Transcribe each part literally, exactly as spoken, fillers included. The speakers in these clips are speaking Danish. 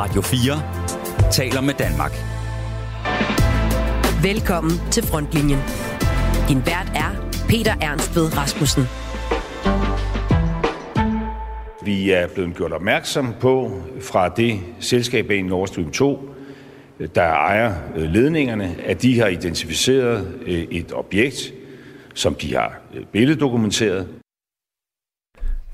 Radio fire taler med Danmark. Velkommen til Frontlinjen. Din vært er Peter Ernstved Rasmussen. Vi er blevet gjort opmærksom på fra det selskab af Nord Stream to, der ejer ledningerne, at de har identificeret et objekt, som de har billeddokumenteret.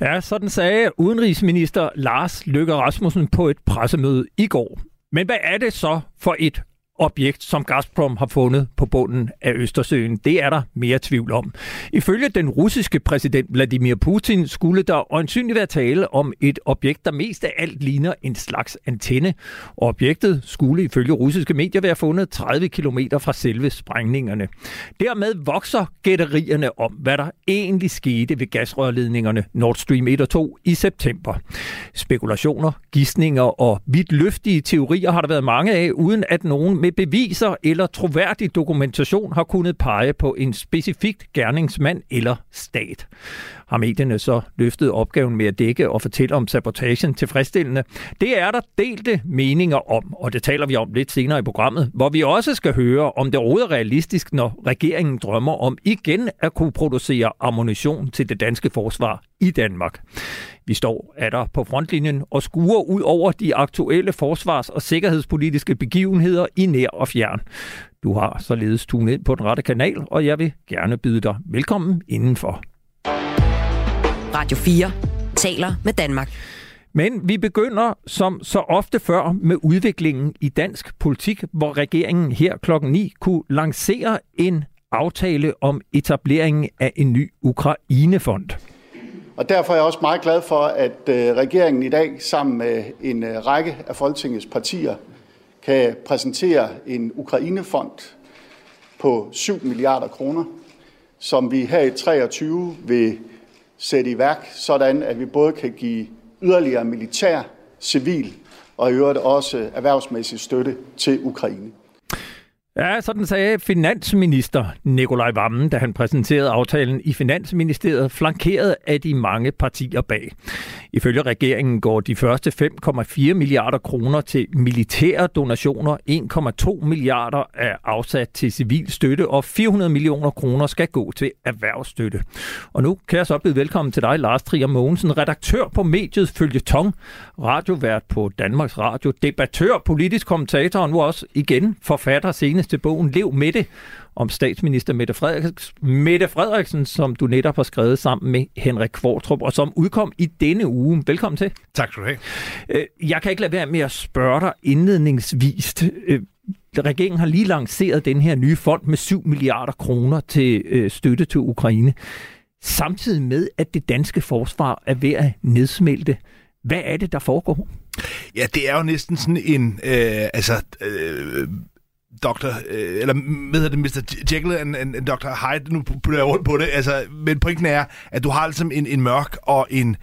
Ja, sådan sagde udenrigsminister Lars Løkke Rasmussen på et pressemøde i går. Men hvad er det så for et objekt, som Gazprom har fundet på bunden af Østersøen? Det er der mere tvivl om. Ifølge den russiske præsident Vladimir Putin skulle der øjensynligt være tale om et objekt, der mest af alt ligner en slags antenne. Objektet skulle ifølge russiske medier være fundet tredive kilometer fra selve sprængningerne. Dermed vokser gætterierne om, hvad der egentlig skete ved gasrørledningerne Nord Stream et og to i september. Spekulationer, gisninger og vidtløftige teorier har der været mange af, uden at nogen med beviser eller troværdig dokumentation har kunnet pege på en specifikt gerningsmand eller stat. Har medierne så løftet opgaven med at dække og fortælle om sabotagen tilfredsstillende? Det er der delte meninger om, og det taler vi om lidt senere i programmet, hvor vi også skal høre, om det overhovedet er realistisk, når regeringen drømmer om igen at kunne producere ammunition til det danske forsvar i Danmark. Vi står atter på frontlinjen og skuer ud over de aktuelle forsvars- og sikkerhedspolitiske begivenheder i nær og fjern. Du har således tunet ind på den rette kanal, og jeg vil gerne byde dig velkommen indenfor. Radio fire taler med Danmark. Men vi begynder som så ofte før med udviklingen i dansk politik, hvor regeringen her klokken ni kunne lancere en aftale om etableringen af en ny Ukraine-fond. Og derfor er jeg også meget glad for, at regeringen i dag sammen med en række af Folketingets partier kan præsentere en Ukrainefond på syv milliarder kroner, som vi her i treogtyve vil sætte i værk, sådan at vi både kan give yderligere militær, civil og i øvrigt også erhvervsmæssig støtte til Ukraine. Ja, sådan sagde finansminister Nikolaj Wammen, da han præsenterede aftalen i Finansministeriet, flankeret af de mange partier bag. Ifølge regeringen går de første fem komma fire milliarder kroner til militære donationer, en komma to milliarder er afsat til civil støtte, og fire hundrede millioner kroner skal gå til erhvervsstøtte. Og nu kan jeg så byde velkommen til dig, Lars Trier Mogensen, redaktør på mediet Føljeton, radiovært på Danmarks Radio, debattør, politisk kommentator, og nu også igen forfatter senest til bogen Lev Mette om statsminister Mette Frederiksen, Mette Frederiksen, som du netop har skrevet sammen med Henrik Kvartrup, og som udkom i denne uge. Velkommen til. Tak skal du have. Jeg kan ikke lade være med at spørge dig indledningsvist. Regeringen har lige lanceret den her nye fond med syv milliarder kroner til støtte til Ukraine, samtidig med, at det danske forsvar er ved at nedsmelte. Hvad er det, der foregår? Ja, det er jo næsten sådan en... Øh, altså... Øh, Doktor, eller hvad hedder det, mister Jekyll and, and doktor Hyde, nu putter jeg rundt på det, altså, men pointen er, at du har ligesom en, en mørk og en,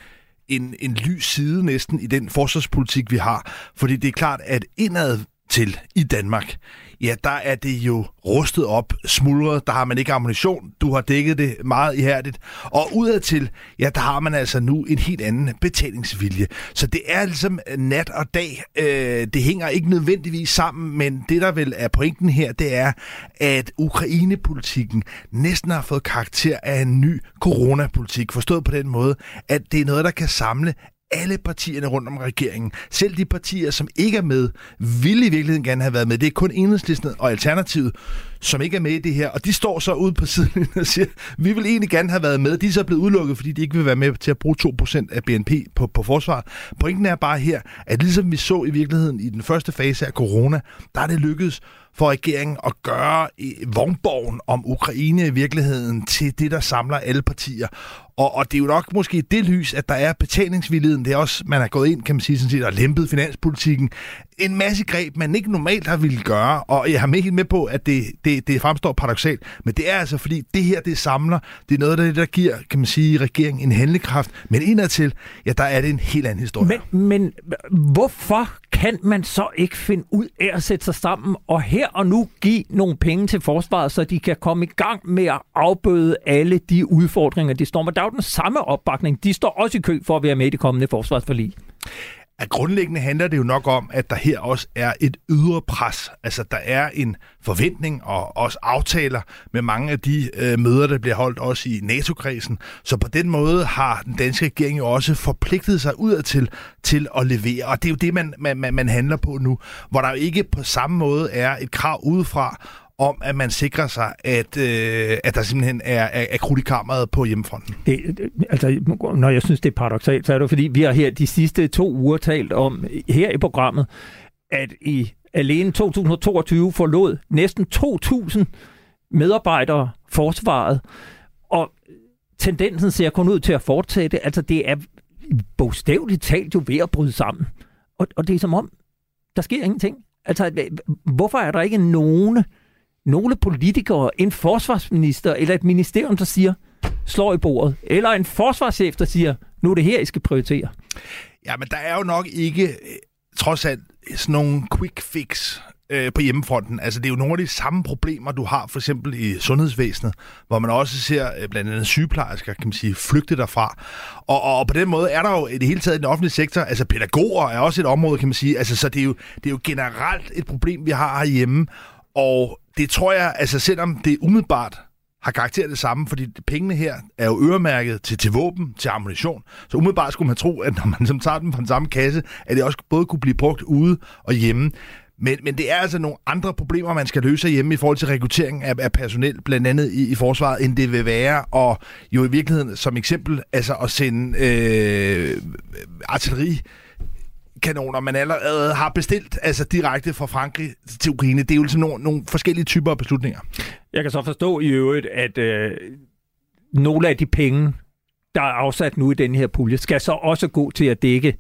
en, en lys side næsten i den forsvarspolitik, vi har, fordi det er klart, at indad til i Danmark, ja, der er det jo rustet op, smuldret, der har man ikke ammunition, du har dækket det meget ihærdigt, og udadtil, ja, der har man altså nu en helt anden betalingsvilje. Så det er ligesom nat og dag, øh, det hænger ikke nødvendigvis sammen, men det der vel er pointen her, det er, at Ukraine-politikken næsten har fået karakter af en ny coronapolitik, forstået på den måde, at det er noget, der kan samle alle partierne rundt om regeringen. Selv de partier, som ikke er med, ville i virkeligheden gerne have været med. Det er kun Enhedslisten og Alternativet, som ikke er med i det her. Og de står så ude på siden og siger, vi vil egentlig gerne have været med. De er så blevet udelukket, fordi de ikke vil være med til at bruge to procent af B N P på, på forsvaret. Pointen er bare her, at ligesom vi så i virkeligheden i den første fase af corona, der er det lykkedes for regeringen at gøre vognborgen om Ukraine i virkeligheden til det, der samler alle partier. Og, og det er jo nok måske det lys, at der er betalingsvilligheden. Det er også, man er gået ind, kan man sige sådan set, og lempet finanspolitikken. En masse greb, man ikke normalt har ville gøre, og jeg har med helt med på, at det, det, det fremstår paradoksalt, men det er altså, fordi det her, det samler, det er noget, der, der giver, kan man sige, regeringen en handlekraft, men indadtil, ja, der er det en helt anden historie. Men, men hvorfor kan man så ikke finde ud af at sætte sig sammen og her og nu give nogle penge til forsvaret, så de kan komme i gang med at afbøde alle de udfordringer, de står med? Der er jo den samme opbakning. De står også i kø for at være med i det kommende forsvarsforlig. at grundlæggende handler det jo nok om, at der her også er et ydre pres. Altså, der er en forventning og også aftaler med mange af de øh, møder, der bliver holdt også i NATO-kredsen. Så på den måde har den danske regering jo også forpligtet sig udadtil til at levere. Og det er jo det, man, man, man handler på nu, hvor der jo ikke på samme måde er et krav udefra om, at man sikrer sig, at, øh, at der simpelthen er, er, er krudt i kammeret på hjemmefronten. Det, altså, når jeg synes, det er paradoksalt, så er det fordi, vi har her de sidste to uger talt om, her i programmet, at i alene to tusind og toogtyve forlod næsten to tusind medarbejdere forsvaret, og tendensen ser kun ud til at fortsætte. Altså, det er bogstaveligt talt jo ved at bryde sammen. Og, og det er som om, der sker ingenting. Altså, hvorfor er der ikke nogen nogle politikere, en forsvarsminister eller et ministerium, der siger, slår i bordet, eller en forsvarschef, der siger, nu er det her, I skal prioritere? Ja, men der er jo nok ikke, trods alt, sådan nogle quick fix på hjemmefronten. Altså, det er jo nogle af de samme problemer, du har for eksempel i sundhedsvæsenet, hvor man også ser blandt andet sygeplejersker, kan man sige, flygte derfra. Og, og, og på den måde er der jo i det hele taget i den offentlige sektor, altså pædagoger er også et område, kan man sige. Altså, så det er jo, det er jo generelt et problem, vi har herhjemme. Og det tror jeg, altså selvom det umiddelbart har karakter det samme, fordi pengene her er jo øremærket til, til våben, til ammunition. Så umiddelbart skulle man tro, at når man som tager dem fra den samme kasse, at det også både kunne blive brugt ude og hjemme. Men, men det er altså nogle andre problemer, man skal løse hjemme i forhold til rekruttering af, af personel, blandt andet i, i forsvaret, end det vil være. Og jo i virkeligheden som eksempel, altså at sende øh, artilleri, kanoner, man allerede har bestilt, altså direkte fra Frankrig til Ukraine. Det er jo ligesom nogle, nogle forskellige typer af beslutninger. Jeg kan så forstå i øvrigt, at øh, nogle af de penge, der er afsat nu i den her pulje, skal så også gå til at dække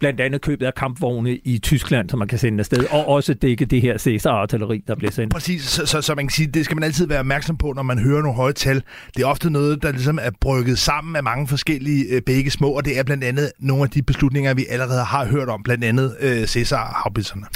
blandt andet købet af kampvogne i Tyskland, som man kan sende afsted, og også dække det her Cæsar-artilleri, der bliver sendt. Præcis, så, så, så man kan sige, det skal man altid være opmærksom på, når man hører nogle høje tal. Det er ofte noget, der ligesom er brygget sammen af mange forskellige begge små, og det er blandt andet nogle af de beslutninger, vi allerede har hørt om, blandt andet øh, Cæsar-havbitserne.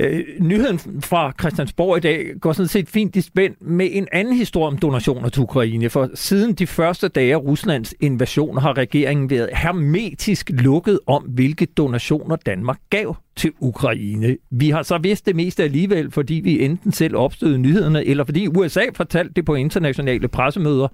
Øh, nyheden fra Christiansborg i dag går sådan set fint i spænd med en anden historie om donationer til Ukraine, for siden de første dage af Ruslands invasion har regeringen været hermetisk lukket om, hvilke donationer Danmark gav til Ukraine. Vi har så vidst det meste alligevel, fordi vi enten selv opstødede nyhederne, eller fordi U S A fortalte det på internationale pressemøder,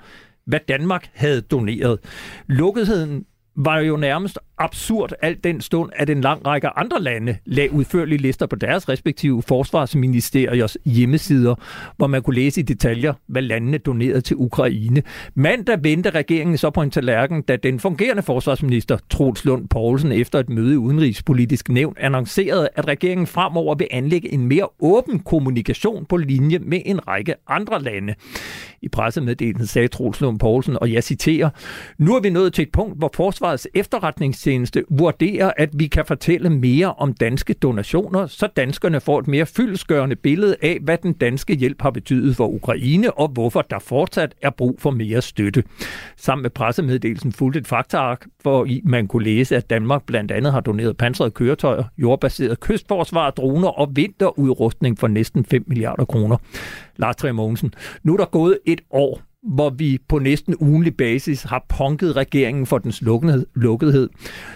hvad Danmark havde doneret. Lukketheden var jo nærmest absurd alt den stund, at en lang række andre lande lag udførlige lister på deres respektive forsvarsministeriers hjemmesider, hvor man kunne læse i detaljer, hvad landene donerede til Ukraine. Mandag vendte regeringen så på en tallerken, da den fungerende forsvarsminister Troels Lund Poulsen efter et møde i Udenrigspolitisk Nævn annoncerede, at regeringen fremover vil anlægge en mere åben kommunikation på linje med en række andre lande. I pressemeddelelsen sagde Troels Lund Poulsen, og jeg citerer, "Nu er vi nået til et punkt, hvor Forsvarets efterretningstjeneste vurderer, at vi kan fortælle mere om danske donationer, så danskerne får et mere fyldestgørende billede af, hvad den danske hjælp har betydet for Ukraine, og hvorfor der fortsat er brug for mere støtte." Sammen med pressemeddelelsen fulgte et faktaark, hvor i man kunne læse, at Danmark blandt andet har doneret pansrede køretøjer, jordbaseret kystforsvar, droner og vinterudrustning for næsten fem milliarder kroner. Lars Trier Mogensen, nu er der gået et år, hvor vi på næsten ugenlig basis har punket regeringen for dens lukkethed.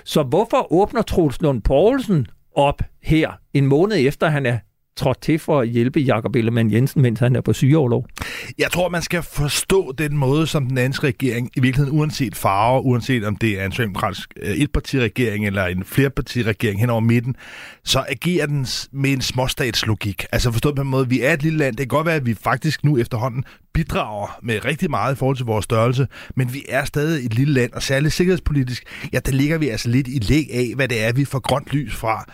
Så hvorfor åbner Troels Lund Poulsen op her en måned efter, han er trådt til for at hjælpe Jakob Ellemann-Jensen, mens han er på sygeorlov? Jeg tror, man skal forstå den måde, som den danske regering, i virkeligheden uanset farve, uanset om det er en socialdemokratisk etpartiregering eller en flerpartiregering hen over midten, så agerer den med en småstatslogik. Altså forstået på en måde, vi er et lille land. Det kan godt være, at vi faktisk nu efterhånden bidrager med rigtig meget i forhold til vores størrelse, men vi er stadig et lille land, og særligt sikkerhedspolitisk, ja, der ligger vi altså lidt i læg af, hvad det er, vi får grønt lys fra,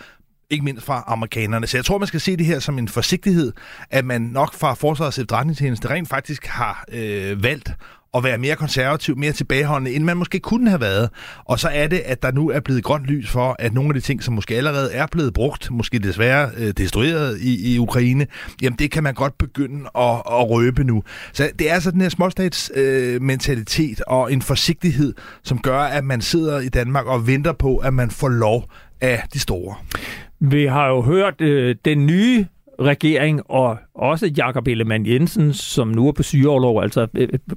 ikke mindst fra amerikanerne. Så jeg tror, man skal se det her som en forsigtighed, at man nok fra Forsvarets Efterretningstjeneste rent faktisk har øh, valgt at være mere konservativ, mere tilbageholdende, end man måske kunne have været. Og så er det, at der nu er blevet grønt lys for, at nogle af de ting, som måske allerede er blevet brugt, måske desværre øh, destrueret i, i Ukraine, jamen det kan man godt begynde at, at røbe nu. Så det er altså den her småstatsmentalitet øh, og en forsigtighed, som gør, at man sidder i Danmark og venter på, at man får lov af de store. Vi har jo hørt øh, den nye regering og også Jakob Ellemann-Jensen, som nu er på sygeorlov, altså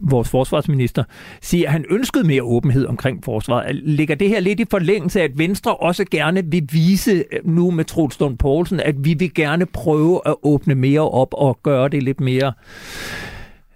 vores forsvarsminister, siger, at han ønskede mere åbenhed omkring forsvaret. Ligger det her lidt i forlængelse af, at Venstre også gerne vil vise nu med Troels Lund Poulsen, at vi vil gerne prøve at åbne mere op og gøre det lidt mere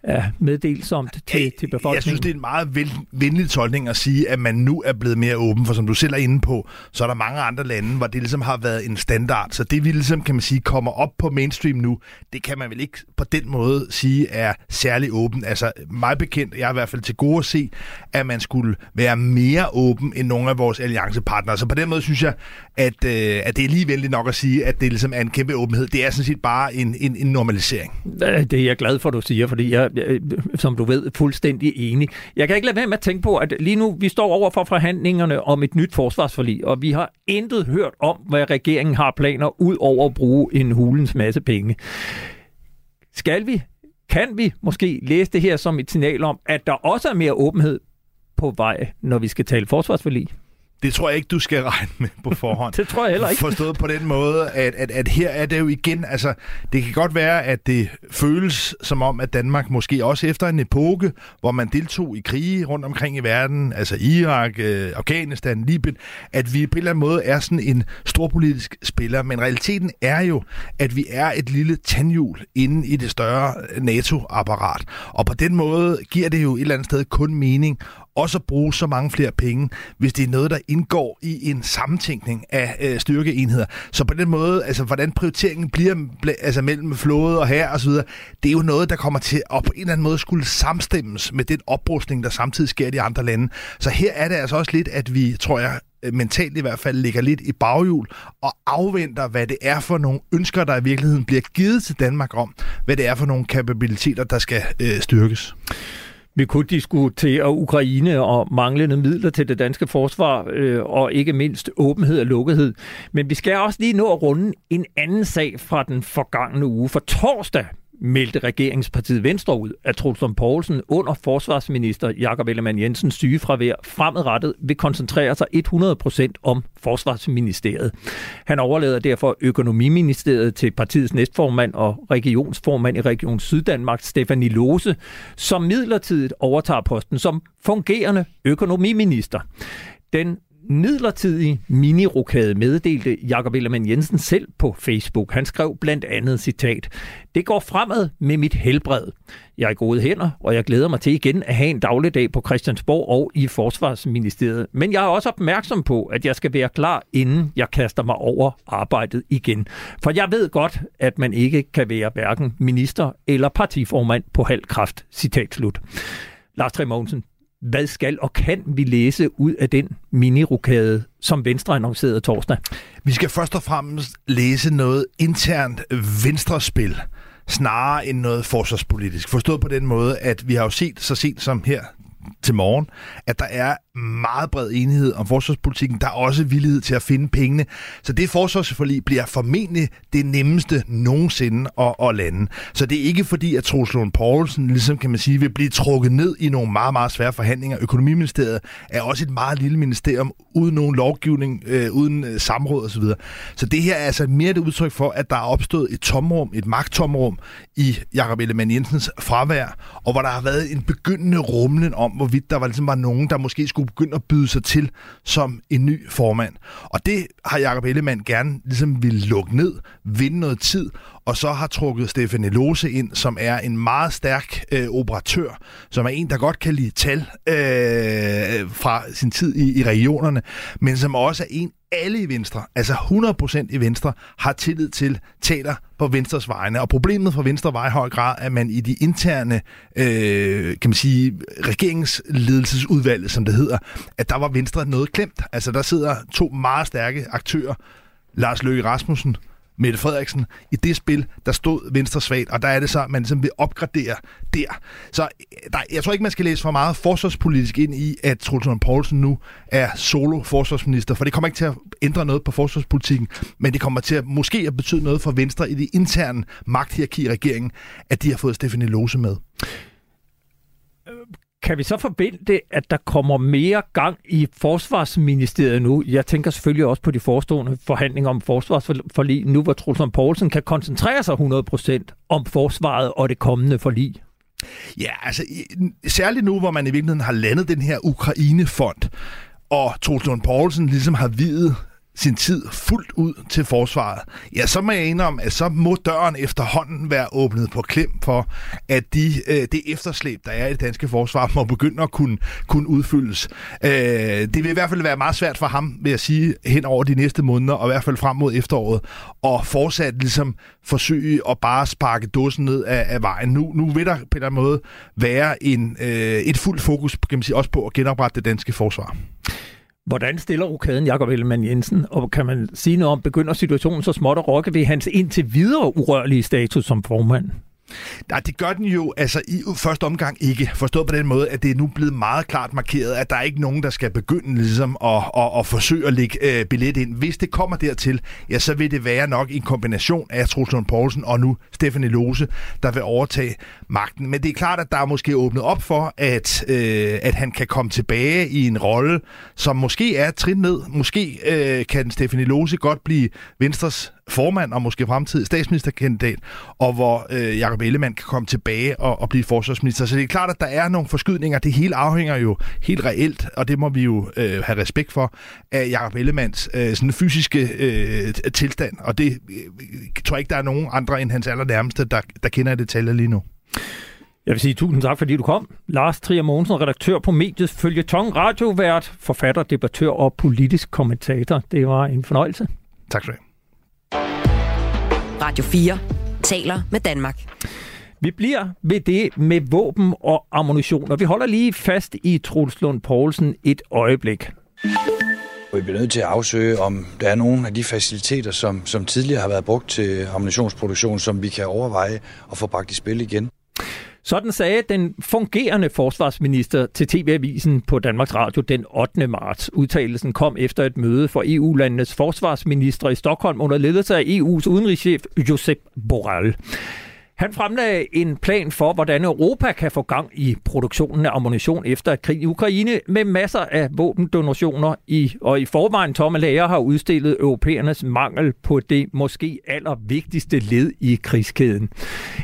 ja, meddelsomt til, jeg, til befolkningen? Jeg synes, det er en meget venlig tolkning at sige, at man nu er blevet mere åben, for som du selv er inde på, så er der mange andre lande, hvor det ligesom har været en standard. Så det, vi ligesom, kan man sige, kommer op på mainstream nu, det kan man vel ikke på den måde sige er særlig åben. Altså, meget bekendt, jeg er i hvert fald til gode at se, at man skulle være mere åben end nogle af vores alliancepartnere. Så på den måde synes jeg, at, øh, at det er lige venligt nok at sige, at det ligesom er en kæmpe åbenhed. Det er sådan set bare en, en, en normalisering. Det er jeg glad for, du siger, fordi jeg som du ved, fuldstændig enig. Jeg kan ikke lade være med at tænke på, at lige nu, vi står over for forhandlingerne om et nyt forsvarsforlig, og vi har intet hørt om, hvad regeringen har planer, ud over at bruge en hulens masse penge. Skal vi, kan vi måske læse det her som et signal om, at der også er mere åbenhed på vej, når vi skal tale forsvarsforlig? Det tror jeg ikke, du skal regne med på forhånd. Det tror jeg heller ikke. Forstået på den måde, at, at, at her er det jo igen, altså det kan godt være, at det føles som om, at Danmark måske også efter en epoke, hvor man deltog i krige rundt omkring i verden, altså Irak, øh, Afghanistan, Libyen, at vi på en eller anden måde er sådan en storpolitisk spiller, men realiteten er jo, at vi er et lille tandhjul inde i det større NATO-apparat, og på den måde giver det jo et eller andet sted kun mening også at bruge så mange flere penge, hvis det er noget, der indgår i en sammentænkning af øh, styrkeenheder. Så på den måde, altså hvordan prioriteringen bliver altså, mellem flåde og hær og så videre, det er jo noget, der kommer til at på en eller anden måde skulle samstemmes med den oprustning, der samtidig sker i de andre lande. Så her er det altså også lidt, at vi, tror jeg, mentalt i hvert fald ligger lidt i baghjul og afventer, hvad det er for nogle ønsker, der i virkeligheden bliver givet til Danmark om, hvad det er for nogle kapabiliteter, der skal øh, styrkes. Vi kunne diskutere Ukraine og manglende midler til det danske forsvar, øh, og ikke mindst åbenhed og lukkethed. Men vi skal også lige nå at runde en anden sag fra den forgangne uge. For torsdag meldte regeringspartiet Venstre ud, at Troels Lund Poulsen under forsvarsminister Jakob Ellemann-Jensens sygefravær fremadrettet vil koncentrere sig hundrede procent om forsvarsministeriet. Han overlader derfor økonomiministeriet til partiets næstformand og regionsformand i Region Syddanmark, Stephanie Lose, som midlertidigt overtager posten som fungerende økonomiminister. Den midlertidig minirokade meddelte Jakob Ellemann-Jensen selv på Facebook. Han skrev blandt andet citat: "Det går fremad med mit helbred. Jeg er i gode hænder, og jeg glæder mig til igen at have en dagligdag på Christiansborg og i Forsvarsministeriet. Men jeg er også opmærksom på, at jeg skal være klar, inden jeg kaster mig over arbejdet igen. For jeg ved godt, at man ikke kan være hverken minister eller partiformand på halv kraft." Citat slut. Lars Trier Mogensen, hvad skal og kan vi læse ud af den minirokade, som Venstre annoncerede torsdag? Vi skal først og fremmest læse noget internt venstrespil, snarere end noget forsvarspolitisk. Forstået på den måde, at vi har jo set så sent som her til morgen, at der er meget bred enighed om forsvarspolitikken. Der er også villighed til at finde pengene. Så det forsvarsforlig bliver formentlig det nemmeste nogensinde at, at lande. Så det er ikke fordi, at Troels Lund Poulsen, ligesom kan man sige, vil blive trukket ned i nogle meget, meget svære forhandlinger. Økonomiministeriet er også et meget lille ministerium, uden nogen lovgivning, øh, uden øh, samråd osv. Så det her er altså mere et udtryk for, at der er opstået et tomrum, et magttomrum i Jakob Ellemann-Jensens fravær, og hvor der har været en begyndende rumlen om, hvorvidt der var, ligesom var nogen, der måske skulle begynde at byde sig til som en ny formand. Og det har Jakob Ellemann gerne ligesom ville lukke ned, vinde noget tid, og så har trukket Stephanie Lose ind, som er en meget stærk øh, operatør, som er en, der godt kan lide tal øh, fra sin tid i, i regionerne, men som også er en, alle i Venstre, altså hundrede procent i Venstre, har tillid til, taler på Venstres vegne. Og problemet for Venstre var i høj grad, at man i de interne, øh, kan man sige, regeringsledelsesudvalg, som det hedder, at der var Venstre noget klemt. Altså der sidder to meget stærke aktører, Lars Løkke Rasmussen, Mette Frederiksen. I det spil, der stod Venstre svagt, og der er det så, at man ligesom vil opgradere der. Så der, jeg tror ikke, man skal læse for meget forsvarspolitisk ind i, at Troels Lund Poulsen nu er solo-forsvarsminister, for det kommer ikke til at ændre noget på forsvarspolitikken, men det kommer til at måske at betyde noget for Venstre i det interne magthierarki i regeringen, at de har fået Stephanie Lose med. Kan vi så forvente, at der kommer mere gang i Forsvarsministeriet nu? Jeg tænker selvfølgelig også på de forestående forhandlinger om forsvarsforlig, nu hvor Troels Lund Poulsen kan koncentrere sig hundrede procent om forsvaret og det kommende forlig. Ja, altså særligt nu, hvor man i virkeligheden har landet den her Ukraine-fond, og Troels Lund Poulsen ligesom har viet sin tid fuldt ud til forsvaret, ja, så må jeg indrømme, at så må døren efterhånden være åbnet på klem for, at de, øh, det efterslæb, der er i det danske forsvar, må begynde at kunne, kunne udfyldes. Øh, det vil i hvert fald være meget svært for ham, vil jeg sige, hen over de næste måneder, og i hvert fald frem mod efteråret, og fortsat ligesom forsøge at bare sparke dåsen ned af, af vejen. Nu, nu vil der på en eller anden måde være en, øh, et fuldt fokus, kan man sige, også på at genoprette det danske forsvar. Hvordan stiller rokaden Jakob Ellemann-Jensen, og kan man sige noget om, begynder situationen så småt at rokke ved hans indtil videre urørlige status som formand? Nej, det gør den jo altså i første omgang ikke. Forstået på den måde, at det er nu blevet meget klart markeret, at der er ikke nogen, der skal begynde ligesom at, at, at forsøge at lægge øh, billet ind. Hvis det kommer dertil, ja, så vil det være nok en kombination af Troels Lund Poulsen og nu Stephanie Lose, der vil overtage magten. Men det er klart, at der er måske åbnet op for, at, øh, at han kan komme tilbage i en rolle, som måske er trin ned. Måske øh, kan Stephanie Lose godt blive Venstres formand og måske fremtidig statsministerkandidat, og hvor øh, Jakob Ellemann kan komme tilbage og, og blive forsvarsminister. Så det er klart, at der er nogle forskydninger. Det hele afhænger jo helt reelt, og det må vi jo øh, have respekt for, af Jakob Ellemanns øh, sådan fysiske øh, tilstand. Og det jeg tror jeg ikke, der er nogen andre end hans allernærmeste, der, der kender i detaljer lige nu. Jeg vil sige tusind tak, fordi du kom. Lars Trier Mogensen, redaktør på mediet Føljeton, radiovært, forfatter, debattør og politisk kommentator. Det var en fornøjelse. Tak skal du have. Radio fire taler med Danmark. Vi bliver ved det med våben og ammunition, og vi holder lige fast i Troels Lund Poulsen et øjeblik. Vi bliver nødt til at afsøge, om der er nogle af de faciliteter, som, som tidligere har været brugt til ammunitionsproduktion, som vi kan overveje at få bragt i spil igen. Sådan sagde den fungerende forsvarsminister til T V-avisen på Danmarks Radio den ottende marts. Udtalelsen kom efter et møde for E U-landenes forsvarsminister i Stockholm under ledelse af E U's udenrigschef Josep Borrell. Han fremlagde en plan for, hvordan Europa kan få gang i produktionen af ammunition efter et krig i Ukraine med masser af våbendonationer i, og i forvejen tomme lagre har udstillet europæernes mangel på det måske allervigtigste led i krigskæden.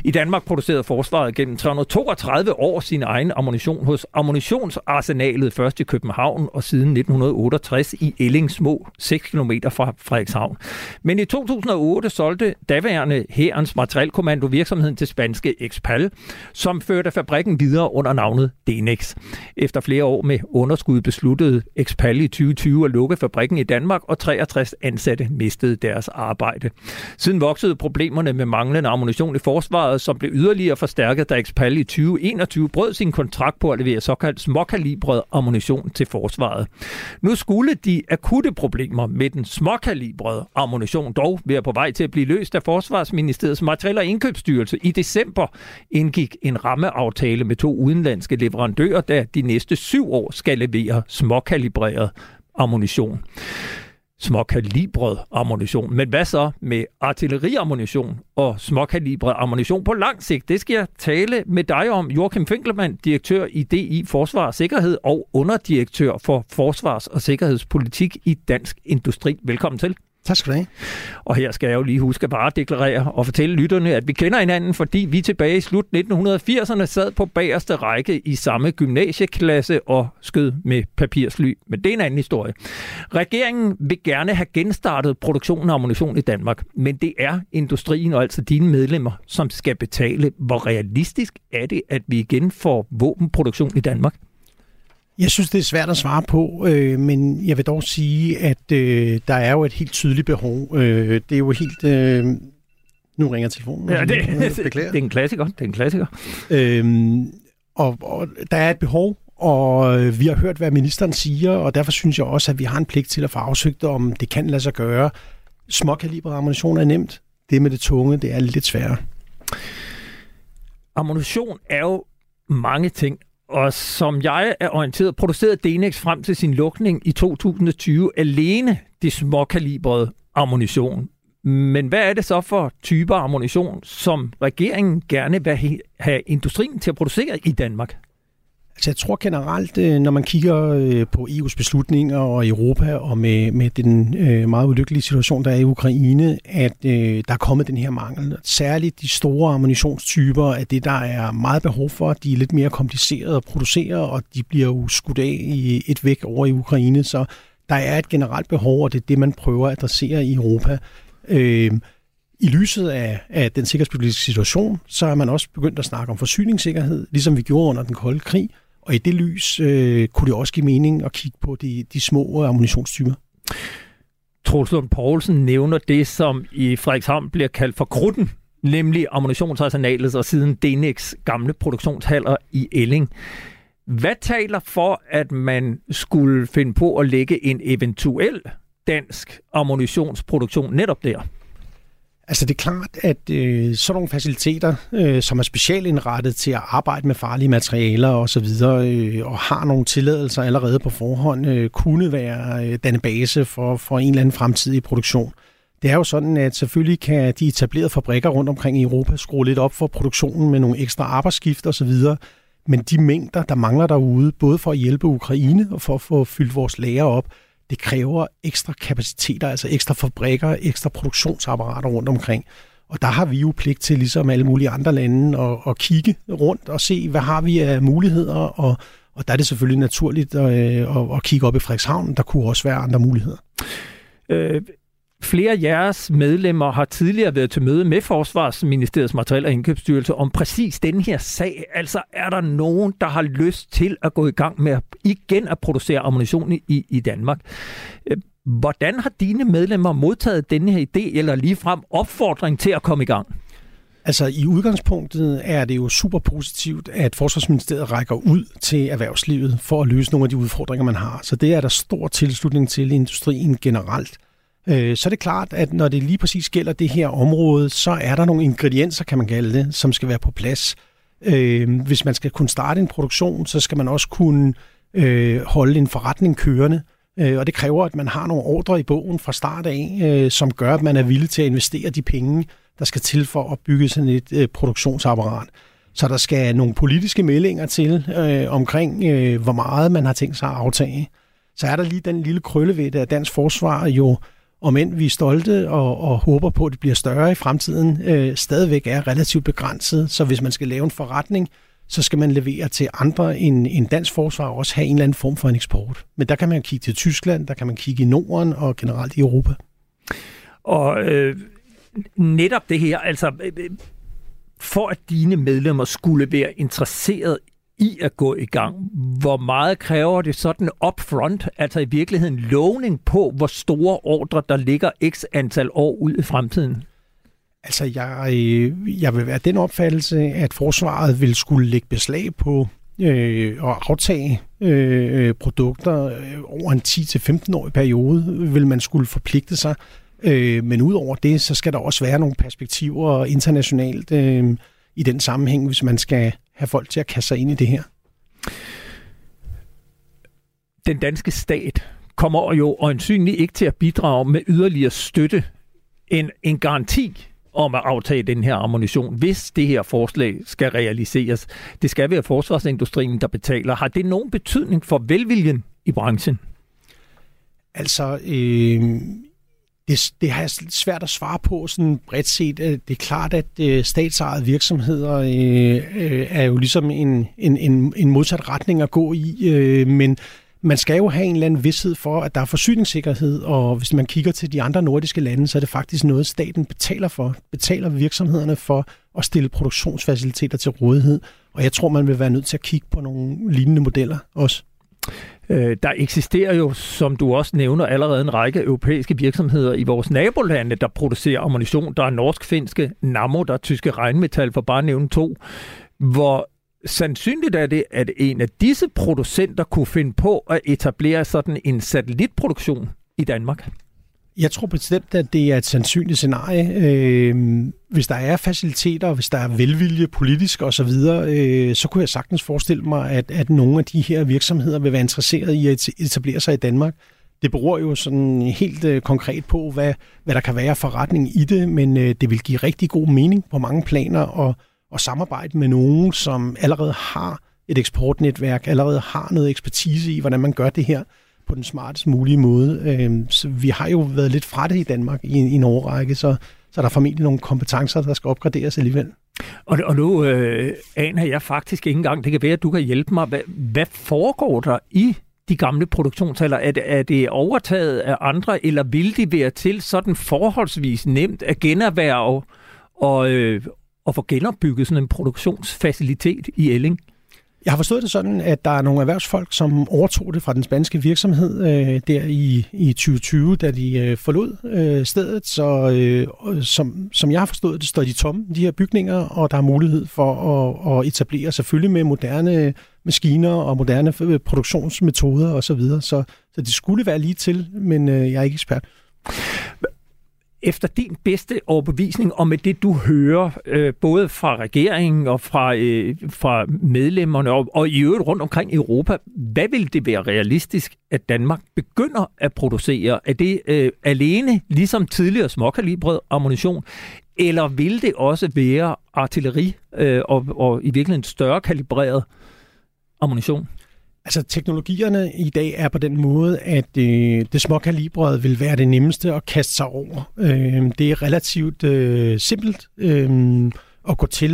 I Danmark producerede forsvaret gennem tre hundrede og toogtredive år sin egen ammunition hos Ammunitionsarsenalet, først i København og siden nitten otteogtres i Ellingsmå, seks kilometer fra Frederikshavn. Men i to tusind og otte solgte daværende Hærens Materielkommando virksomheden til spanske Expal, som førte fabrikken videre under navnet Denex. Efter flere år med underskud besluttede Expal i tyve tyve at lukke fabrikken i Danmark, og treogtres ansatte mistede deres arbejde. Siden voksede problemerne med manglende ammunition i forsvaret, som blev yderligere forstærket, da Expal i tyve enogtyve brød sin kontrakt på at levere såkaldt småkalibret ammunition til forsvaret. Nu skulle de akutte problemer med den småkalibrede ammunition dog være på vej til at blive løst, da Forsvarsministeriets Materiel- og Indkøbsstyrelse i december indgik en rammeaftale med to udenlandske leverandører, der de næste syv år skal levere småkalibreret ammunition. Småkalibret ammunition. Men hvad så med artilleriammunition og småkalibret ammunition på lang sigt? Det skal jeg tale med dig om, Joachim Finkielman, direktør i D I Forsvarssikkerhed og underdirektør for forsvars- og sikkerhedspolitik i Dansk Industri. Velkommen til. Tak skal du have. Og her skal jeg jo lige huske at bare deklarere og fortælle lytterne, at vi kender hinanden, fordi vi tilbage i slut nitten firserne sad på bagerste række i samme gymnasieklasse og skød med papirsly. Men det er en anden historie. Regeringen vil gerne have genstartet produktionen af ammunition i Danmark, men det er industrien og altså dine medlemmer, som skal betale. Hvor realistisk er det, at vi igen får våbenproduktion i Danmark? Jeg synes, det er svært at svare på, øh, men jeg vil dog sige, at øh, der er jo et helt tydeligt behov. Øh, det er jo helt... Øh, nu ringer telefonen. Ja, det, det er en klassiker. Det er en klassiker. Øhm, og, og der er et behov, og vi har hørt, hvad ministeren siger, og derfor synes jeg også, at vi har en pligt til at få afsøgt, om det kan lade sig gøre. Småkalibret ammunition er nemt. Det med det tunge, det er lidt sværere. Ammunition er jo mange ting. Og som jeg er orienteret, producerede Denex frem til sin lukning i to tusind og tyve alene det småkalibrede ammunition. Men hvad er det så for typer ammunition, som regeringen gerne vil have industrien til at producere i Danmark? Altså jeg tror generelt, når man kigger på E U's beslutninger og Europa og med, med den meget ulykkelige situation, der er i Ukraine, at der er kommet den her mangel. Særligt de store ammunitionstyper er det, der er meget behov for. De er lidt mere komplicerede at producere, og de bliver jo skudt af i et væk over i Ukraine. Så der er et generelt behov, og det er det, man prøver at adressere i Europa. Øh, I lyset af, af den sikkerhedspolitiske situation, så er man også begyndt at snakke om forsyningssikkerhed, ligesom vi gjorde under den kolde krig. Og i det lys øh, kunne det også give mening at kigge på de, de små ammunitionstyper. Troels Lund Poulsen nævner det, som i Frederikshavn bliver kaldt for krudten, nemlig ammunitionsarsenalet og siden Denex gamle produktionshaller i Elling. Hvad taler for, at man skulle finde på at lægge en eventuel dansk ammunitionsproduktion netop der? Altså det er klart, at øh, sådan nogle faciliteter, øh, som er specialindrettet til at arbejde med farlige materialer osv., øh, og har nogle tilladelser allerede på forhånd, øh, kunne være øh, danne base for, for en eller anden fremtidig produktion. Det er jo sådan, at selvfølgelig kan de etablerede fabrikker rundt omkring i Europa skrue lidt op for produktionen med nogle ekstra arbejdsskift osv., men de mængder, der mangler derude, både for at hjælpe Ukraine og for at få fyldt vores lagre op, det kræver ekstra kapaciteter, altså ekstra fabrikker, ekstra produktionsapparater rundt omkring. Og der har vi jo pligt til, ligesom alle mulige andre lande, at, at kigge rundt og se, hvad har vi af muligheder. Og, og der er det selvfølgelig naturligt at, at, at kigge op i Frederikshavn. Der kunne også være andre muligheder. Øh, flere af jeres medlemmer har tidligere været til møde med Forsvarsministeriets Materiel- og Indkøbsstyrelse om præcis denne her sag. Altså er der nogen, der har lyst til at gå i gang med at igen at producere ammunition i, i Danmark. Hvordan har dine medlemmer modtaget denne her idé eller ligefrem opfordring til at komme i gang? Altså i udgangspunktet er det jo super positivt, at Forsvarsministeriet rækker ud til erhvervslivet for at løse nogle af de udfordringer, man har. Så det er der stor tilslutning til i industrien generelt. Så er det klart, at når det lige præcis gælder det her område, så er der nogle ingredienser, kan man kalde det, som skal være på plads. Hvis man skal kunne starte en produktion, så skal man også kunne holde en forretning kørende. Og det kræver, at man har nogle ordre i bogen fra start af, som gør, at man er villig til at investere de penge, der skal til for at bygge sådan et produktionsapparat. Så der skal nogle politiske meldinger til omkring, hvor meget man har tænkt sig at aftage. Så er der lige den lille krølle ved det, at dansk forsvar jo, om end vi er stolte og, og håber på, at det bliver større i fremtiden, øh, stadigvæk er relativt begrænset. Så hvis man skal lave en forretning, så skal man levere til andre end, end dansk forsvar og også have en eller anden form for en eksport. Men der kan man kigge til Tyskland, der kan man kigge i Norden og generelt i Europa. Og øh, netop det her, altså øh, for at dine medlemmer skulle være interesseret i at gå i gang. Hvor meget kræver det sådan upfront, altså i virkeligheden lovning på, hvor store ordre der ligger x antal år ud i fremtiden? Altså jeg, jeg vil være den opfattelse, at forsvaret vil skulle lægge beslag på øh, og aftage øh, produkter over en ti til femten-årig periode, vil man skulle forpligte sig. Øh, men udover det, så skal der også være nogle perspektiver internationalt øh, i den sammenhæng, hvis man skal have folk til at kaste sig ind i det her. Den danske stat kommer jo øjensynligt ikke til at bidrage med yderligere støtte end en garanti om at aftage den her ammunition, hvis det her forslag skal realiseres. Det skal være forsvarsindustrien, der betaler. Har det nogen betydning for velviljen i branchen? Altså, øh, det, det har jeg svært at svare på sådan bredt set. Det er klart, at øh, statsejede virksomheder øh, øh, er jo ligesom en, en, en, en modsat retning at gå i, øh, men man skal jo have en eller anden vished for, at der er forsyningssikkerhed, og hvis man kigger til de andre nordiske lande, så er det faktisk noget, staten betaler for. Betaler virksomhederne for at stille produktionsfaciliteter til rådighed, og jeg tror, man vil være nødt til at kigge på nogle lignende modeller også. Der eksisterer jo, som du også nævner, allerede en række europæiske virksomheder i vores nabolande, der producerer ammunition. Der er norsk-finske Nammo, der er tyske Rheinmetall, for bare nævne to. Hvor sandsynligt er det, at en af disse producenter kunne finde på at etablere sådan en satellitproduktion i Danmark? Jeg tror bestemt, at det er et sandsynligt scenarie. Øh, hvis der er faciliteter, hvis der er velvilje politisk osv., så, øh, så kunne jeg sagtens forestille mig, at, at nogle af de her virksomheder vil være interesserede i at etablere sig i Danmark. Det beror jo sådan helt øh, konkret på, hvad, hvad der kan være forretning i det, men øh, det vil give rigtig god mening på mange planer og, og samarbejde med nogen, som allerede har et eksportnetværk allerede har noget ekspertise i, hvordan man gør det her på den smartest mulige måde. Så vi har jo været lidt fra det i Danmark i en, i en årrække, så, så er der formentlig nogle kompetencer, der skal opgraderes alligevel. Og, og nu øh, aner jeg faktisk ikke engang, det kan være, at du kan hjælpe mig. Hvad, hvad foregår der i de gamle produktionshaller? Er det, er det overtaget af andre, eller vil de være til sådan forholdsvis nemt at generhverve og, øh, og få genopbygget sådan en produktionsfacilitet i Elling? Jeg har forstået det sådan, at der er nogle erhvervsfolk, som overtog det fra den spanske virksomhed øh, der i, i tyve tyve, da de øh, forlod øh, stedet. Så øh, som, som jeg har forstået det, står de tomme, de her bygninger, og der er mulighed for at, at etablere selvfølgelig med moderne maskiner og moderne produktionsmetoder osv. Så, så, så det skulle være lige til, men øh, jeg er ikke ekspert. Efter din bedste overbevisning og med det, du hører, øh, både fra regeringen og fra, øh, fra medlemmerne og, og i øvrigt rundt omkring i Europa, hvad vil det være realistisk, at Danmark begynder at producere? Er det øh, alene, ligesom tidligere småkalibret ammunition, eller vil det også være artilleri øh, og, og i virkeligheden større kalibreret ammunition? Altså teknologierne i dag er på den måde, at øh, det småkalibrede vil være det nemmeste at kaste sig over. Øh, det er relativt øh, simpelt øh, at gå til.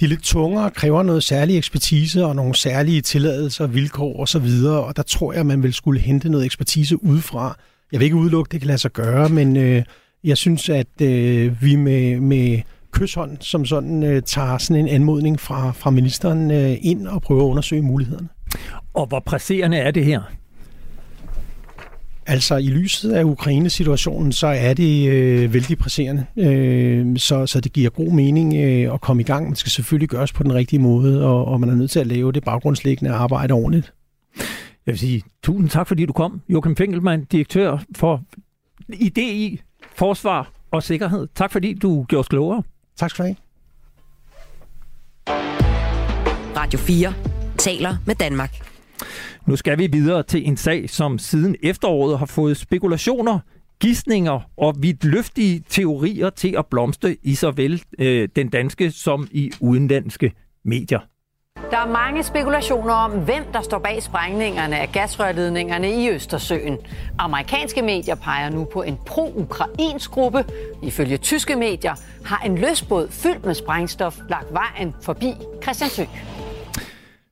De er lidt tungere, kræver noget særlig ekspertise og nogle særlige tilladelser, vilkår osv., og der tror jeg, man vil skulle hente noget ekspertise udefra. Jeg vil ikke udelukke, det kan lade sig gøre, men øh, jeg synes, at øh, vi med... med kyshånd, som sådan øh, tager sådan en anmodning fra, fra ministeren øh, ind og prøver at undersøge mulighederne. Og hvor presserende er det her? Altså i lyset af Ukraine-situationen, så er det øh, vældig presserende. Øh, så, så det giver god mening øh, at komme i gang. Man skal selvfølgelig gøres på den rigtige måde, og, og man er nødt til at lave det baggrundsliggende arbejde ordentligt. Jeg vil sige, tusind tak fordi du kom. Joachim Finkielman, direktør for I D I, Forsvar og Sikkerhed. Tak fordi du gjorde os klogere. Tak skal du have. Radio fire taler med Danmark. Nu skal vi videre til en sag, som siden efteråret har fået spekulationer, gisninger og vidtløftige teorier til at blomstre i såvel øh, den danske som i udenlandske medier. Der er mange spekulationer om, hvem der står bag sprængningerne af gasrørledningerne i Østersøen. Amerikanske medier peger nu på en pro-ukrainsk gruppe. Ifølge tyske medier har en løsbåd fyldt med sprængstof lagt vejen forbi Christiansø.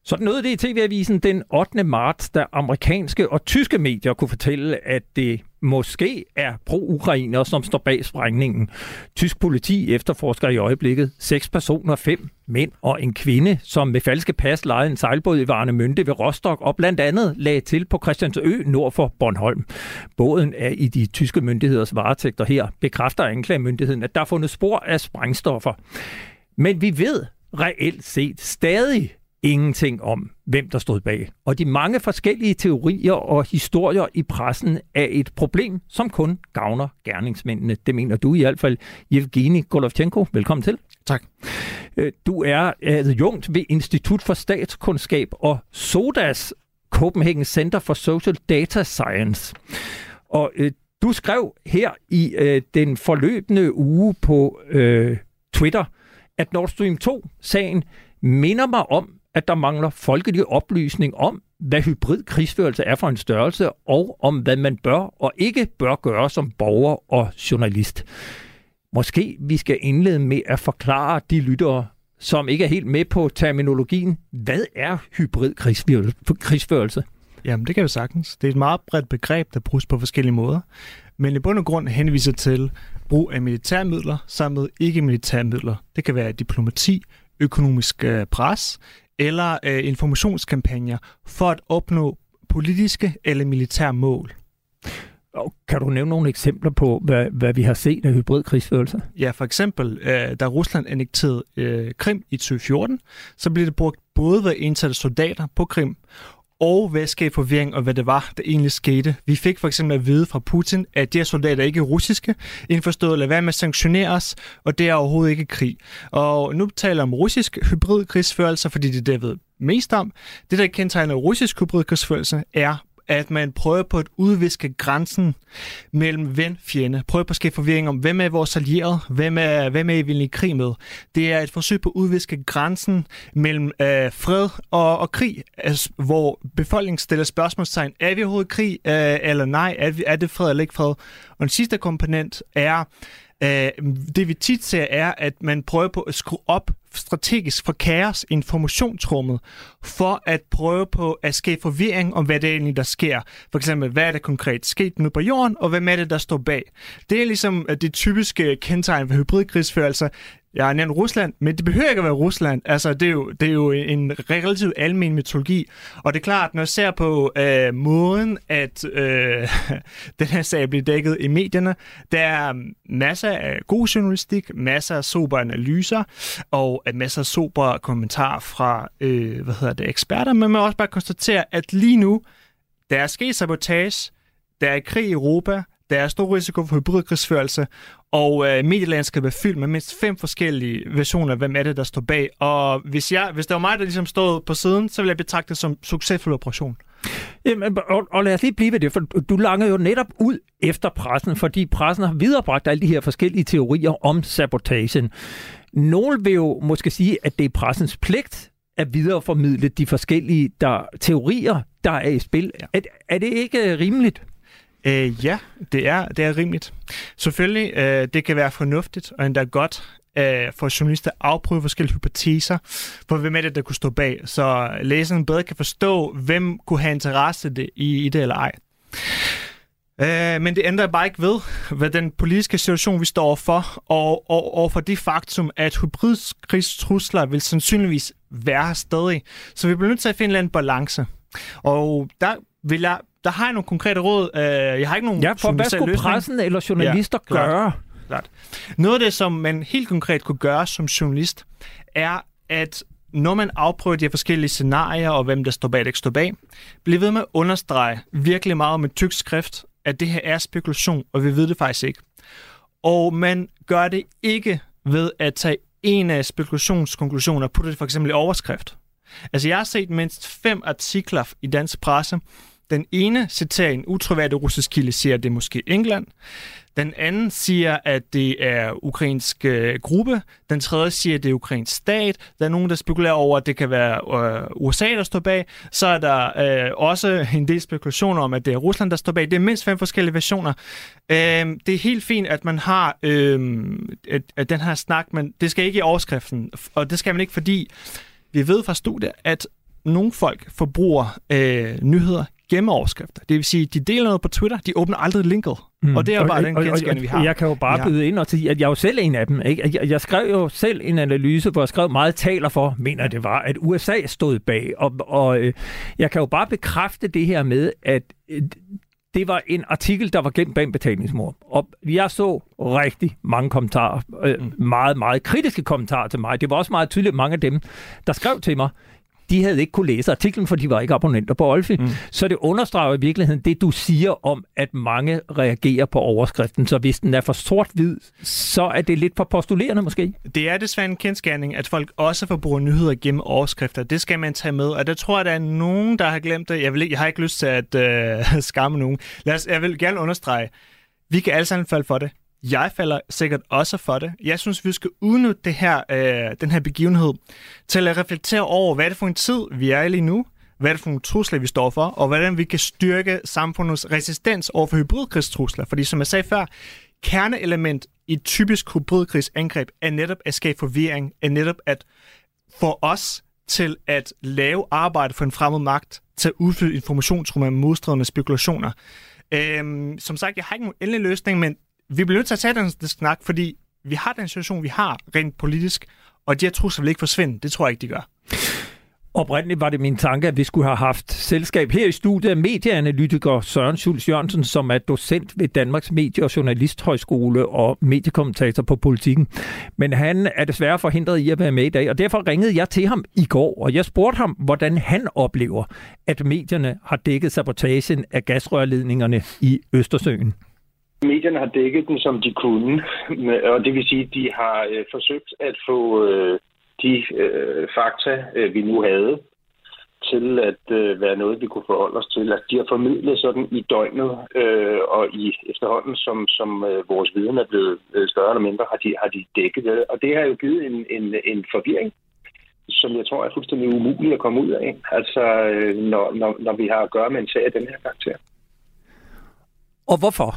Sådan nåede det i T V-avisen den ottende marts, da amerikanske og tyske medier kunne fortælle, at det måske er pro-ukrainere, som står bag sprængningen. Tysk politi efterforsker i øjeblikket seks personer, fem mænd og en kvinde, som med falske pas lejede en sejlbåd i Warnemünde ved Rostock og blandt andet lagde til på Christiansø nord for Bornholm. Båden er i de tyske myndigheders varetægter her, bekræfter anklagemyndigheden, at der er fundet spor af sprængstoffer. Men vi ved reelt set stadig ingenting om, hvem der stod bag. Og de mange forskellige teorier og historier i pressen er et problem, som kun gavner gerningsmændene. Det mener du i hvert fald, Yevgeniy Golovchenko. Velkommen til. Tak. Du er adjunkt ved Institut for Statskundskab og SODAS, Copenhagen Center for Social Data Science. Og øh, du skrev her i øh, den forløbende uge på øh, Twitter, at Nord Stream to-sagen minder mig om, at der mangler folkelig oplysning om, hvad hybrid krigsførelse er for en størrelse, og om hvad man bør og ikke bør gøre som borger og journalist. Måske vi skal indlede med at forklare de lyttere, som ikke er helt med på terminologien, hvad er hybrid krigsførelse? Jamen, det kan vi sagtens. Det er et meget bredt begreb, der bruges på forskellige måder, men i bund og grund henviser til brug af militærmidler sammen med ikke-militærmidler. Det kan være diplomati, økonomisk øh, pres eller øh, informationskampagner for at opnå politiske eller militære mål. Og kan du nævne nogle eksempler på, hvad, hvad vi har set af hybridkrigsførelse? Ja, for eksempel, øh, da Rusland annekterede øh, Krim i tyve fjorten, så blev det brugt både ved at indsætte soldater på Krim og ved at skabe forvirring og hvad det var, der egentlig skete. Vi fik for eksempel at vide fra Putin, at de her soldater ikke er russiske, indforstået at lade være med at sanktionere os, og det er overhovedet ikke krig. Og nu taler om russisk hybridkrigsførelse, fordi det er det, jeg ved mest om. Det, der kendetegner russisk hybridkrigsførelse, er at man prøver på at udviske grænsen mellem ven og fjende. Prøver på at skabe forvirring om, hvem er vores allierede, hvem er, hvem er I vil i krig med. Det er et forsøg på at udviske grænsen mellem øh, fred og, og krig, altså, hvor befolkningen stiller spørgsmålstegn, er vi overhovedet i krig øh, eller nej, er, vi, er det fred eller ikke fred? Og den sidste komponent er, det vi tit ser er, at man prøver på at skrue op strategisk for kaos i informationsrummet, for at prøve på at skabe forvirring om, hvad det egentlig der sker. For eksempel, hvad er det konkret sket nu på jorden, og hvem er det, der står bag? Det er ligesom det typiske kendetegn ved hybridkrigsførelse. Jeg har nævnt Rusland, men det behøver ikke at være Rusland. Altså, det er jo, det er jo en relativt almen mytologi. Og det er klart, når jeg ser på øh, måden, at øh, den her sag bliver dækket i medierne, der er masser af god journalistik, masser af sobre analyser, og masser af sobre kommentarer fra øh, hvad hedder det, eksperter. Men man må også bare konstatere, at lige nu, der er sket sabotage, der er krig i Europa, der er stor risiko for hybridkrigsførelse, og øh, medielandskabet er fyldt med mindst fem forskellige versioner af, hvem er det, der står bag. Og hvis, jeg, hvis det var mig, der ligesom stod på siden, så ville jeg betragte det som en succesfuld operation. Jamen, og, og lad os lige blive ved det, for du langer jo netop ud efter pressen, fordi pressen har viderebragt alle de her forskellige teorier om sabotagen. Nogle vil jo måske sige, at det er pressens pligt at videreformidle de forskellige der, teorier, der er i spil. Ja. Er, er det ikke rimeligt? Øh, ja, det er, det er rimeligt. Selvfølgelig, øh, det kan være fornuftigt og endda godt øh, for journalister at afprøve forskellige hypoteser på, hvem er det, der kunne stå bag, så læseren bedre kan forstå, hvem kunne have interesse det, i, i det eller ej. Øh, men det ændrer bare ikke ved, hvad den politiske situation, vi står overfor, og, og, og for det faktum, at hybridkrigstrusler vil sandsynligvis være stadig. Så vi bliver nødt til at finde en eller anden balance. Og der vil jeg... Der har jeg nogle konkrete råd. Jeg har ikke nogen... Ja, for hvad skulle pressen eller journalister ja, gøre? Klart. Noget af det, som man helt konkret kunne gøre som journalist, er, at når man afprøver de forskellige scenarier, og hvem der står bag, der ikke står bag, bliver ved med at understrege virkelig meget med tyk skrift, at det her er spekulation, og vi ved det faktisk ikke. Og man gør det ikke ved at tage en af spekulationskonklusioner og putte det for eksempel i overskrift. Altså, jeg har set mindst fem artikler i dansk presse. Den ene citerer en utroværdig russisk kilde, siger, at det er måske England. Den anden siger, at det er ukrainsk øh, gruppe. Den tredje siger, at det er ukrainsk stat. Der er nogen, der spekulerer over, at det kan være øh, U S A, der står bag. Så er der øh, også en del spekulationer om, at det er Rusland, der står bag. Det er mindst fem forskellige versioner. Øh, det er helt fint, at man har øh, at, at den her snak, men det skal ikke i overskriften. Og det skal man ikke, fordi vi ved fra studier, at nogle folk forbruger øh, nyheder gennem overskrifter. Det vil sige, at de deler noget på Twitter, de åbner aldrig linket. Mm. Og det er jo bare og, den kendskab, vi har. Jeg kan jo bare byde har. ind og sige, at jeg jo selv er en af dem. Ikke? Jeg, jeg skrev jo selv en analyse, hvor jeg skrev meget taler for, mener det var, at U S A stod bag. Og, og øh, jeg kan jo bare bekræfte det her med, at øh, det var en artikel, der var gemt bag en betalingsmur. Og jeg så rigtig mange kommentarer. Øh, mm. Meget, meget kritiske kommentarer til mig. Det var også meget tydeligt, mange af dem, der skrev til mig, de havde ikke kunne læse artiklen, for de var ikke abonnenter på Olfi. Mm. Så det understreger i virkeligheden det, du siger om, at mange reagerer på overskriften. Så hvis den er for sort-hvid, så er det lidt for postulerende måske. Det er desværre en kendsgerning, at folk også forbruger nyheder gennem overskrifter. Det skal man tage med, og der tror jeg, der er nogen, der har glemt det. Jeg, vil ikke, jeg har ikke lyst til at øh, skamme nogen. Lad os, jeg vil gerne understrege, vi kan alle sammen falde for det. Jeg falder sikkert også for det. Jeg synes, vi skal udnytte det her, øh, den her begivenhed til at reflektere over, hvad er det for en tid, vi er i lige nu, hvad er det for en trusler, vi står for, og hvordan vi kan styrke samfundets resistens over for hybridkrigstrusler. Fordi som jeg sagde før, kerneelement i et typisk hybridkrigsangreb er netop at skabe forvirring, er netop at få os til at lave arbejde for en fremmed magt, til at udfylde informationsrummet med modstridende spekulationer. Øhm, som sagt, jeg har ikke nogen endelig løsning, men vi bliver nødt til at tage den snak, fordi vi har den situation, vi har rent politisk, og de her trusler vil ikke forsvinde. Det tror jeg ikke, de gør. Oprindeligt var det min tanke, at vi skulle have haft selskab her i studiet af medieanalytiker Søren Schulz Jørgensen, som er docent ved Danmarks Medie- og Journalisthøjskole og mediekommentator på Politikken. Men han er desværre forhindret i at være med i dag, og derfor ringede jeg til ham i går, og jeg spurgte ham, hvordan han oplever, at medierne har dækket sabotagen af gasrørledningerne i Østersøen. Medierne har dækket den, som de kunne, og det vil sige, at de har øh, forsøgt at få øh, de øh, fakta, øh, vi nu havde, til at øh, være noget, vi kunne forholde os til. At de har formidlet sådan i døgnet, øh, og i efterhånden, som, som øh, vores viden er blevet større eller mindre, har de, har de dækket det. Og det har jo givet en, en, en forvirring, som jeg tror er fuldstændig umulig at komme ud af, altså, øh, når, når, når vi har at gøre med en sag af den her karakter. Og hvorfor?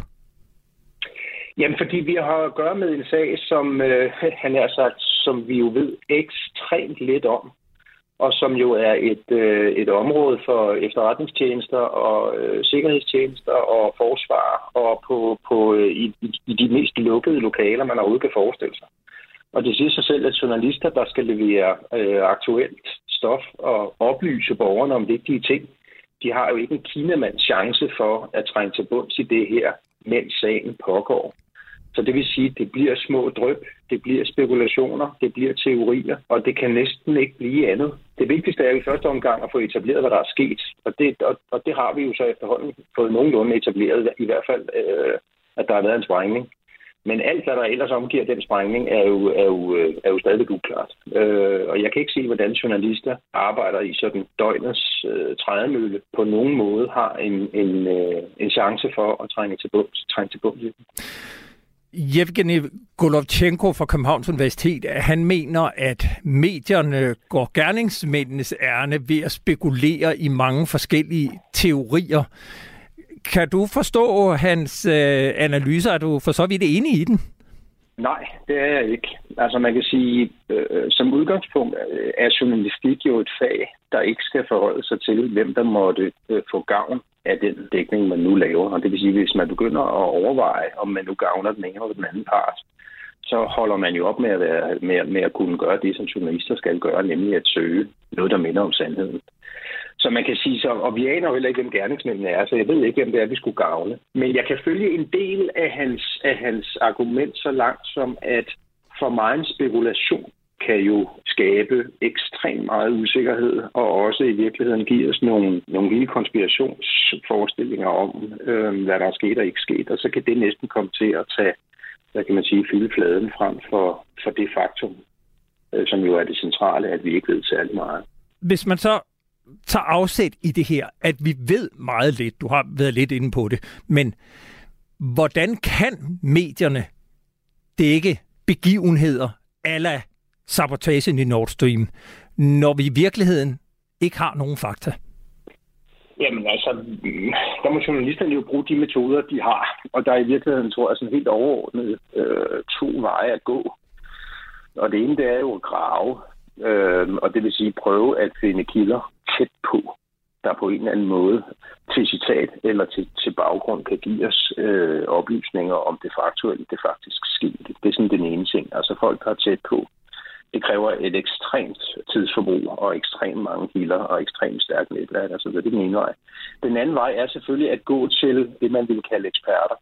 Jamen, fordi vi har at gøre med en sag, som øh, han har sagt, som vi jo ved ekstremt lidt om, og som jo er et, øh, et område for efterretningstjenester og øh, sikkerhedstjenester og forsvar, og på, på, øh, i, i de mest lukkede lokaler, man overhovedet kan forestille sig. Og det siger sig selv, at journalister, der skal levere øh, aktuelt stof og oplyse borgerne om vigtige ting, de har jo ikke en kinamands chance for at trænge til bunds i det her, mens sagen pågår. Så det vil sige, at det bliver små dryp, det bliver spekulationer, det bliver teorier, og det kan næsten ikke blive andet. Det vigtigste er jo i første omgang at få etableret, hvad der er sket, og det, og, og det har vi jo så efterhånden fået nogenlunde etableret, i hvert fald, øh, at der har været en sprængning. Men alt, hvad der ellers omgiver den sprængning, er jo, er jo, er jo stadig uklart. Øh, og jeg kan ikke se, hvordan journalister arbejder i sådan døgnets øh, trædemølle på nogen måde har en, en, øh, en chance for at trænge til bunds, trænge til bunds. Yevgeniy Golovchenko fra Københavns Universitet, han mener, at medierne går gerningsmændenes ærne ved at spekulere i mange forskellige teorier. Kan du forstå hans øh, analyser? Er du for så vidt enig i den? Nej, det er jeg ikke. Altså man kan sige, øh, som udgangspunkt er journalistik jo et fag, der ikke skal forholde sig til, hvem der måtte øh, få gavn af den dækning, man nu laver. Og det vil sige, hvis man begynder at overveje, om man nu gavner den ene eller den anden part, så holder man jo op med at, være, med, med at kunne gøre det, som journalister skal gøre, nemlig at søge noget, der minder om sandheden. Så man kan sige, så, og vi aner jo heller ikke, hvem gerningsmændene er, så jeg ved ikke, hvem det er, vi skulle gavne. Men jeg kan følge en del af hans, af hans argument så langt som, at for mig en spekulation kan jo skabe ekstremt meget usikkerhed, og også i virkeligheden give os nogle, nogle lille konspirationsforestillinger om, øh, hvad der er sket og ikke sket, og så kan det næsten komme til at tage, hvad kan man sige, fylde fladen frem for, for det faktum, øh, som jo er det centrale, at vi ikke ved særlig meget. Hvis man så tager afsæt i det her, at vi ved meget lidt, du har været lidt inde på det, men hvordan kan medierne dække begivenheder a la sabotagen i Nord Stream, når vi i virkeligheden ikke har nogen fakta? Jamen altså, der må journalisterne jo bruge de metoder, de har, og der er i virkeligheden, tror jeg, sådan helt overordnet øh, to veje at gå. Og det ene, det er jo at grave, øh, og det vil sige prøve at finde kilder tæt på, der på en eller anden måde til citat eller til, til baggrund kan give os øh, oplysninger om det faktuelle, det faktisk skete. Det er sådan den ene ting, altså folk, der er tæt på. Det kræver et ekstremt tidsforbrug og ekstremt mange kilder og ekstremt stærkt netværk, og så videre. Det er den ene vej. Den anden vej er selvfølgelig at gå til det, man vil kalde eksperter.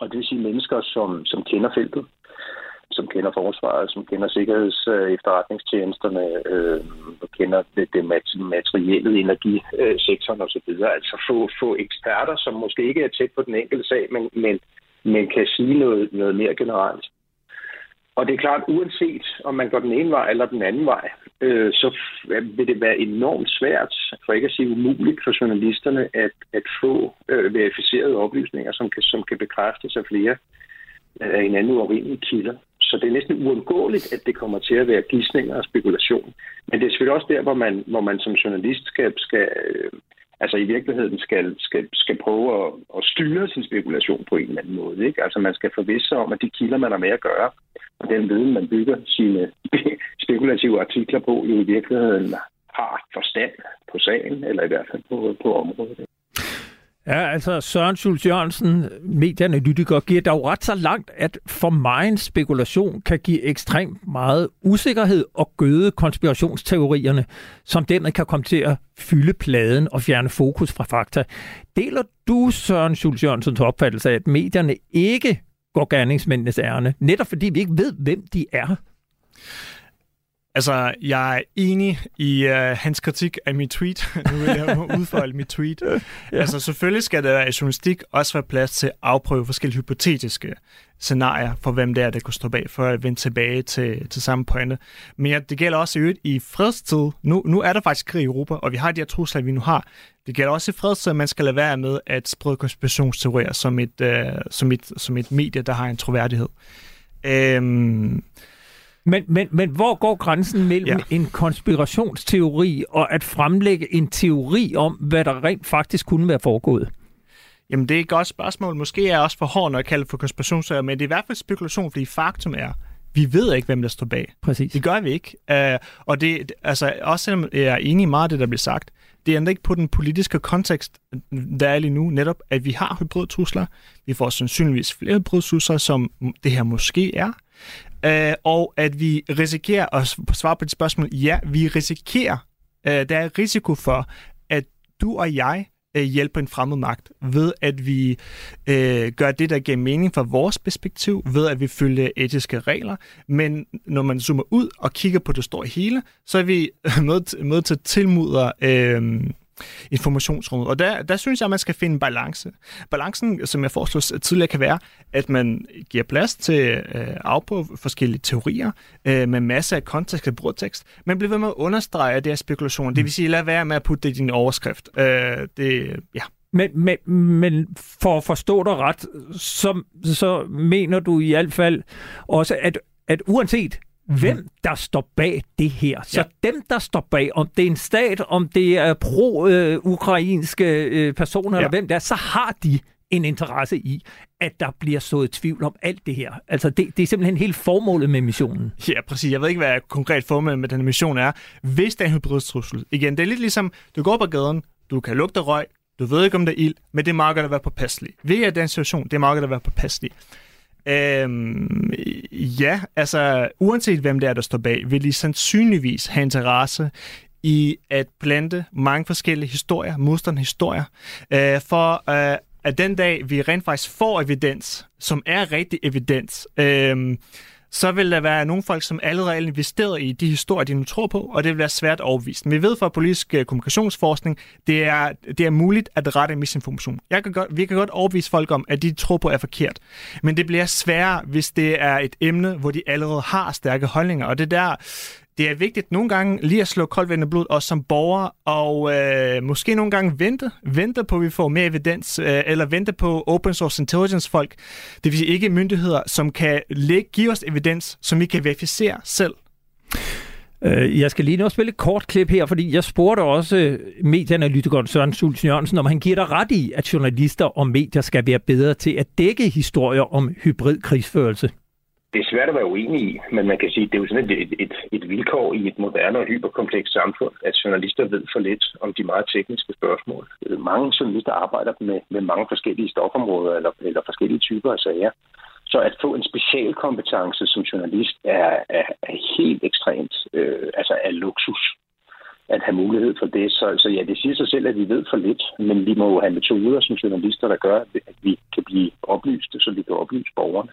Og det vil sige mennesker, som, som kender feltet, som kender forsvaret, som kender sikkerheds- og efterretningstjenesterne, øh, og kender det, det materielle, energisektoren osv. Altså få, få eksperter, som måske ikke er tæt på den enkelte sag, men, men, men kan sige noget, noget mere generelt. Og det er klart, uanset om man går den ene vej eller den anden vej, øh, så vil det være enormt svært, for ikke at sige umuligt for journalisterne, at, at få øh, verificerede oplysninger, som kan, som kan bekræftes af flere af øh, hinanden uafhængige kilder. Så det er næsten uundgåeligt, at det kommer til at være gisninger og spekulation. Men det er selvfølgelig også der, hvor man, hvor man som journalist skal, skal øh, altså i virkeligheden skal, skal, skal prøve at, at styre sin spekulation på en eller anden måde. Ikke? Altså man skal forvisse sig om, at de kilder, man har med at gøre, og den viden, man bygger sine spekulative artikler på, jo i virkeligheden har forstand på sagen, eller i hvert fald på, på området. Ja, altså Søren Schulz Jørgensen, medieanalytiker, giver dig jo ret så langt, at for megen spekulation kan give ekstremt meget usikkerhed og gøde konspirationsteorierne, som dermed kan komme til at fylde pladen og fjerne fokus fra fakta. Deler du Søren Schulz Jørgensens opfattelse af, at medierne ikke går gerningsmændenes ærne, netop fordi vi ikke ved, hvem de er? Altså, jeg er enig i øh, hans kritik af mit tweet. Nu vil jeg udfolde mit tweet. Ja. Altså, selvfølgelig skal der i journalistik også være plads til at afprøve forskellige hypotetiske scenarier for, hvem det er, der kunne stå bag, for at vende tilbage til, til samme pointe. Men ja, det gælder også i øvrigt i fredstid. Nu, nu er der faktisk krig i Europa, og vi har de her trusler, vi nu har. Det gælder også i fredstid, at man skal lade være med at sprede konspirationsteorier som et, øh, som et, som et medie, der har en troværdighed. Øhm... Men, men, men hvor går grænsen mellem ja. en konspirationsteori og at fremlægge en teori om, hvad der rent faktisk kunne være foregået? Jamen, det er et godt spørgsmål. Måske er jeg også for hård, når jeg kalder for konspirationsteorier, men det er i hvert fald spekulation, fordi faktum er, vi ved ikke, hvem der står bag. Præcis. Det gør vi ikke. Uh, og det, altså, også selvom jeg er enig i meget af det, der bliver sagt, det ændrer ikke på den politiske kontekst, der er lige nu, netop at vi har hybrid trusler. Vi får sandsynligvis flere hybrid trusler, som det her måske er. Uh, og at vi risikerer at svare på det spørgsmål, ja, vi risikerer, uh, der er risiko for, at du og jeg uh, hjælper en fremmed magt, ved at vi uh, gør det, der giver mening fra vores perspektiv, ved at vi følger etiske regler, men når man zoomer ud og kigger på det store hele, så er vi med til at tilmudre uh, informationsrummet. Og der, der synes jeg, at man skal finde en balance. Balancen, som jeg foreslår tidligere, kan være, at man giver plads til øh, afprøve forskellige teorier øh, med masser af kontekst og brugtekst, men bliver ved med at understrege det her spekulation. Det vil sige, lad være med at putte det i din overskrift. Øh, det, ja. Men, men, men for at forstå dig ret, så, så mener du i hvert fald også, at, at uanset hvem der står bag det her. Så ja. dem, der står bag, om det er en stat, om det er pro-ukrainske personer, ja. eller hvem der, så har de en interesse i, at der bliver sået tvivl om alt det her. Altså, det, det er simpelthen helt formålet med missionen. Ja, præcis. Jeg ved ikke, hvad konkret formålet med den mission er. Hvis der er en hybridstrussel. Igen, det er lidt ligesom, du går på gaden, du kan lugte røg, du ved ikke, om der er ild, men det er meget godt at være påpasselig. Ved at den situation, det er meget godt at være påpasselig. Øhm, ja, altså uanset hvem det er, der står bag, vil I sandsynligvis have interesse i at plante mange forskellige historier, modstandshistorier, øh, for øh, at den dag, vi rent faktisk får evidens, som er rigtig evidens, øh, så vil der være nogle folk, som allerede investerer i de historier, de nu tror på, og det vil være svært overbevist. Men vi ved fra politisk kommunikationsforskning, det er, det er muligt at rette misinformation. Jeg kan godt, vi kan godt overbevise folk om, at de tror på er forkert. Men det bliver sværere, hvis det er et emne, hvor de allerede har stærke holdninger. Og det der, det er vigtigt nogle gange lige at slå koldt vand i blodet, også som borger, og øh, måske nogle gange vente, vente på, at vi får mere evidens, øh, eller vente på open source intelligence folk, det vil sige ikke myndigheder, som kan lægge, give os evidens, som vi kan verificere selv. Jeg skal lige nu spille et kort klip her, fordi jeg spurgte også medieanalytikeren Søren Schulz Jørgensen, om han giver dig ret i, at journalister og medier skal være bedre til at dække historier om hybrid krigsførelse. Det er svært at være uenig i, men man kan sige, at det er jo sådan et, et, et vilkår i et moderne og hyperkomplekst samfund, at journalister ved for lidt om de meget tekniske spørgsmål. Mange journalister arbejder med, med mange forskellige stofområder eller, eller forskellige typer af sager. Så at få en specialkompetence som journalist er, er, er helt ekstremt, øh, altså er luksus at have mulighed for det. Så, så ja, det siger sig selv, at vi ved for lidt, men vi må jo have metoder som journalister, der gør, at vi kan blive oplyste, så vi kan oplyse borgerne.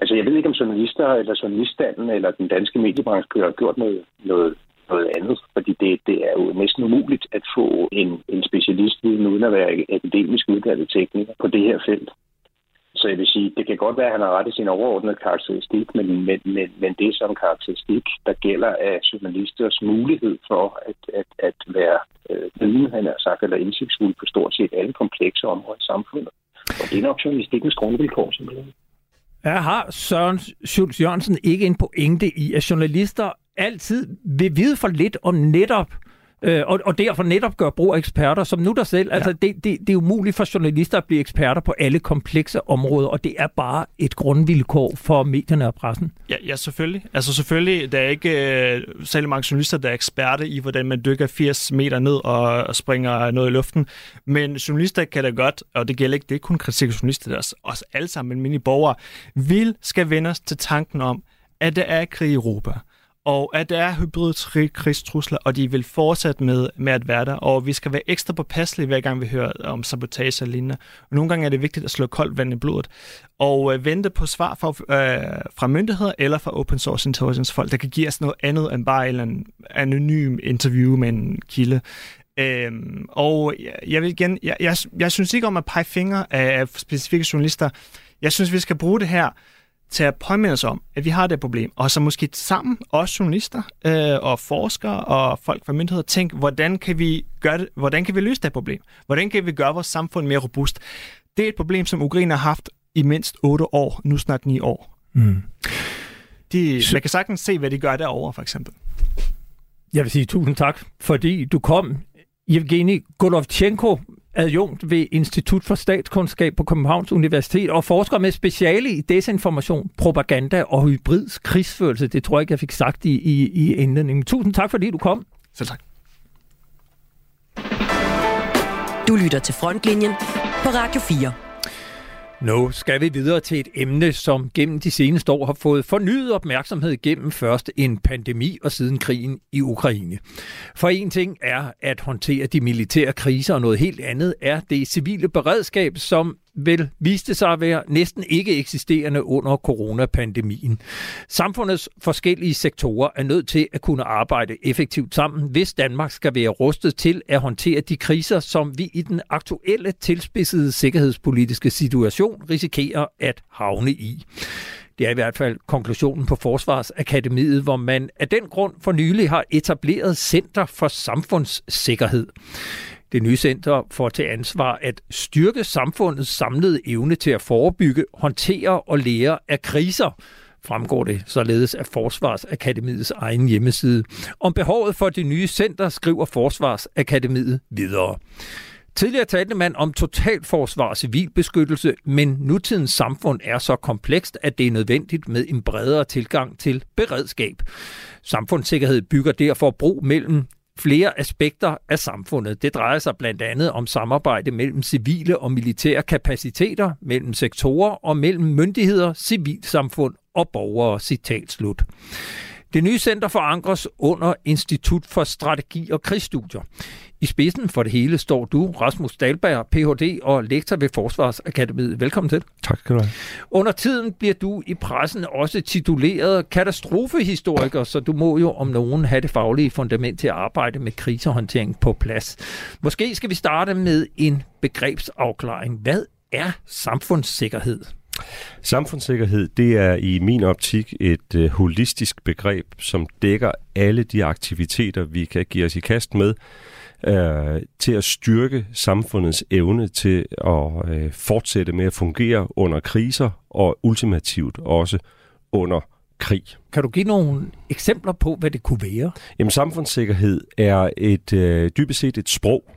Altså, jeg ved ikke, om journalister eller journaliststanden eller den danske mediebranche har gjort noget, noget, noget andet, fordi det, det er jo næsten umuligt at få en, en specialist uden at være akademisk uddannet tekniker på det her felt. Så jeg vil sige, det kan godt være, at han har ret i sin overordnede karakteristik, men, men, men, men det er som karakteristik, der gælder af journalisters mulighed for at, at, at være viden, han har sagt, eller indsigtsfuld på stort set alle komplekse områder i samfundet. Og det er nok journalistikkens grundvilkår, simpelthen. Her har Søren Schulz Jørgensen ikke en pointe i, at journalister altid vil vide for lidt om netop, øh, og, og derfor netop gør brug af eksperter, som nu der selv. Ja. Altså, det, det, det er umuligt for journalister at blive eksperter på alle komplekse områder, og det er bare et grundvilkår for medierne og pressen. Ja, ja selvfølgelig. Altså selvfølgelig, der er ikke øh, særlig mange journalister, der er eksperter i, hvordan man dykker firs meter ned og, og springer noget i luften. Men journalister kan da godt, og det gælder ikke, det er kun kritik af journalister, der er os alle sammen, men mine borgere, vil skal vende os til tanken om, at der er krig i Europa. og at der er hybride krigstrusler, og de vil fortsætte med, med at være der, og vi skal være ekstra påpasselige, hver gang vi hører om sabotage og lignende. Og nogle gange er det vigtigt at slå koldt vand i blodet, og øh, vente på svar fra, øh, fra myndigheder eller fra open source intelligence folk, der kan give os noget andet end bare en eller anden anonym interview med en kilde. Øhm, og jeg vil igen, jeg, jeg, jeg synes ikke om at pege fingre af specifikke journalister. Jeg synes, vi skal bruge det her til at påminde os om, at vi har det problem, og så måske sammen, også journalister øh, og forskere og folk fra myndigheder, tænke, hvordan kan vi gøre det, hvordan kan vi løse det problem? Hvordan kan vi gøre vores samfund mere robust? Det er et problem, som Ukraine har haft i mindst otte år, nu snart ni år. Mm. De, man kan sagtens se, hvad de gør derovre, for eksempel. Jeg vil sige tusind tak, fordi du kom. Yevgeniy Golovchenko, adjunkt ved Institut for Statskundskab på Københavns Universitet og forsker med speciale i desinformation, propaganda og hybrids krigsførelse. Det tror jeg ikke, jeg fik sagt i, i, i indledningen. Tusind tak, fordi du kom. Selv tak. Du lytter til Frontlinjen på Radio fire. Nu skal vi videre til et emne, som gennem de seneste år har fået fornyet opmærksomhed gennem først en pandemi og siden krigen i Ukraine. For en ting er at håndtere de militære kriser, og noget helt andet er det civile beredskab, som vel viste sig at være næsten ikke eksisterende under coronapandemien. Samfundets forskellige sektorer er nødt til at kunne arbejde effektivt sammen, hvis Danmark skal være rustet til at håndtere de kriser, som vi i den aktuelle tilspidsede sikkerhedspolitiske situation risikerer at havne i. Det er i hvert fald konklusionen på Forsvarsakademiet, hvor man af den grund for nylig har etableret Center for Samfundssikkerhed. Det nye center får til ansvar at styrke samfundets samlede evne til at forebygge, håndtere og lære af kriser, fremgår det således af Forsvarsakademiets egen hjemmeside. Om behovet for det nye center skriver Forsvarsakademiet videre. Tidligere talte man om totalforsvar og civilbeskyttelse, men nutidens samfund er så komplekst, at det er nødvendigt med en bredere tilgang til beredskab. Samfundssikkerhed bygger derfor bro mellem flere aspekter af samfundet. Det drejer sig blandt andet om samarbejde mellem civile og militære kapaciteter, mellem sektorer og mellem myndigheder, civilsamfund og borgere, citat slut. Det nye center forankres under Institut for Strategi og Krigsstudier. I spidsen for det hele står du, Rasmus Dahlberg, Ph.D. og lektor ved Forsvarsakademiet. Velkommen til. Tak skal du have. Under tiden bliver du i pressen også tituleret katastrofehistoriker, så du må jo om nogen have det faglige fundament til at arbejde med krisehåndtering på plads. Måske skal vi starte med en begrebsafklaring. Hvad er samfundssikkerhed? Samfundssikkerhed, det er i min optik et øh, holistisk begreb, som dækker alle de aktiviteter, vi kan give os i kast med, øh, til at styrke samfundets evne til at øh, fortsætte med at fungere under kriser og ultimativt også under krig. Kan du give nogle eksempler på, hvad det kunne være? Jamen, samfundssikkerhed er et øh, dybest set et sprog.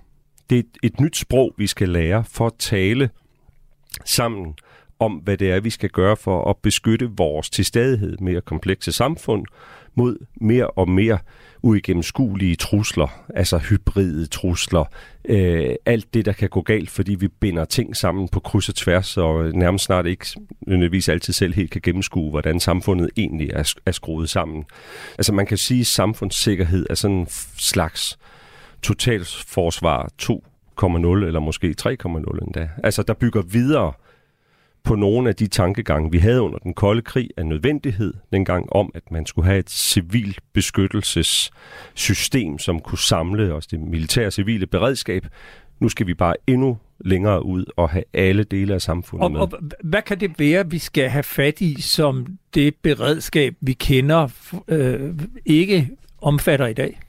Det er et, et nyt sprog, vi skal lære for at tale sammen om, hvad det er, vi skal gøre for at beskytte vores tilstadighed mere komplekse samfund mod mere og mere uigennemskuelige trusler, altså hybride trusler, øh, alt det, der kan gå galt, fordi vi binder ting sammen på kryds og tværs, og nærmest snart ikke nødvendigvis altid selv helt kan gennemskue, hvordan samfundet egentlig er, er skruet sammen. Altså man kan sige, at samfundssikkerhed er sådan en slags totalforsvar to punkt nul, eller måske tre punkt nul endda. Altså der bygger videre på nogle af de tankegange, vi havde under den kolde krig af nødvendighed, dengang om, at man skulle have et civilt beskyttelsessystem, som kunne samle os det militære civile beredskab. Nu skal vi bare endnu længere ud og have alle dele af samfundet og, med. Og hvad kan det være, vi skal have fat i, som det beredskab, vi kender, øh, ikke omfatter i dag?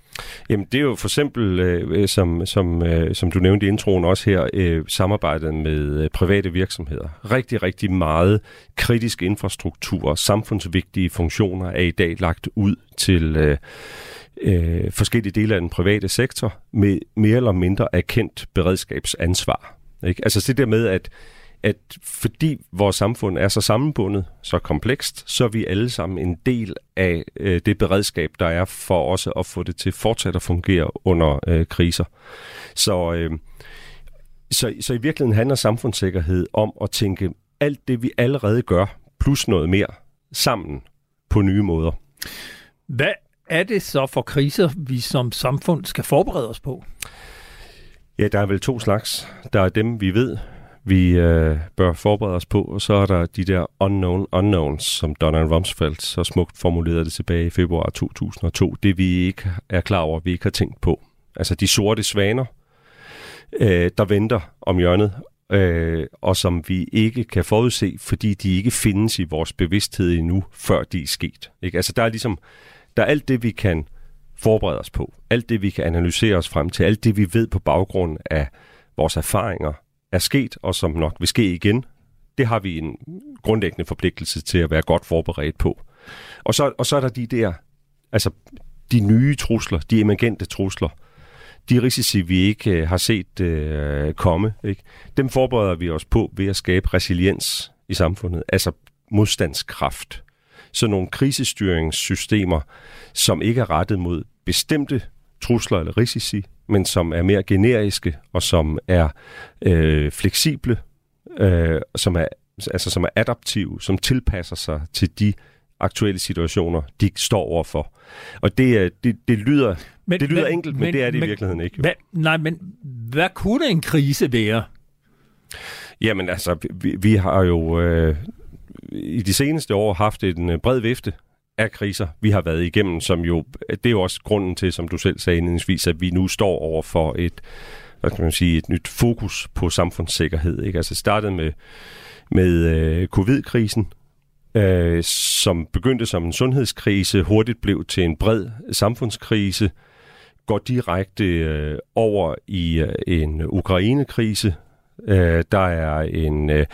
Jamen det er jo for eksempel, øh, som, som, øh, som du nævnte i introen også her, øh, samarbejdet med øh, private virksomheder. Rigtig, rigtig meget kritisk infrastruktur og samfundsvigtige funktioner er i dag lagt ud til øh, øh, forskellige dele af den private sektor med mere eller mindre erkendt beredskabsansvar. Ikke? Altså det der med, at, at fordi vores samfund er så sammenbundet, så komplekst, så er vi alle sammen en del af øh, det beredskab, der er for også at få det til fortsat at fungere under øh, kriser. Så, øh, så, så i virkeligheden handler samfundssikkerhed om at tænke alt det, vi allerede gør, plus noget mere, sammen på nye måder. Hvad er det så for kriser, vi som samfund skal forberede os på? Ja, der er vel to slags. Der er dem, vi ved, vi øh, bør forberede os på, og så er der de der unknown unknowns, som Donald Rumsfeld så smukt formulerede det tilbage i februar to tusind og to. Det vi ikke er klar over, vi ikke har tænkt på. Altså de sorte svaner, øh, der venter om hjørnet, øh, og som vi ikke kan forudse, fordi de ikke findes i vores bevidsthed endnu, før de er sket. Ikke? Altså der er ligesom, der er alt det, vi kan forberede os på, alt det, vi kan analysere os frem til, alt det, vi ved på baggrund af vores erfaringer, er sket, og som nok vil ske igen, det har vi en grundlæggende forpligtelse til at være godt forberedt på. Og så, og så er der de der, altså de nye trusler, de emergente trusler, de risici, vi ikke har set øh, komme, ikke? Dem forbereder vi os på ved at skabe resiliens i samfundet, altså modstandskraft. Så nogle krisestyringssystemer, som ikke er rettet mod bestemte trusler eller risici, men som er mere generiske og som er øh, fleksible, øh, som er altså som er adaptive, som tilpasser sig til de aktuelle situationer, de står overfor. Og det det, det lyder men, det lyder men, enkelt, men, men det er det men, i virkeligheden ikke. Hva, nej, men hvad kunne en krise være? Jamen altså, vi, vi har jo øh, i de seneste år haft en bred vifte af kriser, vi har været igennem, som jo, det er jo også grunden til, som du selv sagde indledningsvis, at vi nu står over for et, hvad kan man sige, et nyt fokus på samfundssikkerhed, ikke? Altså startede med, med øh, covid-krisen, øh, som begyndte som en sundhedskrise, hurtigt blev til en bred samfundskrise, går direkte øh, over i øh, en Ukraine-krise. Øh, der er en, øh,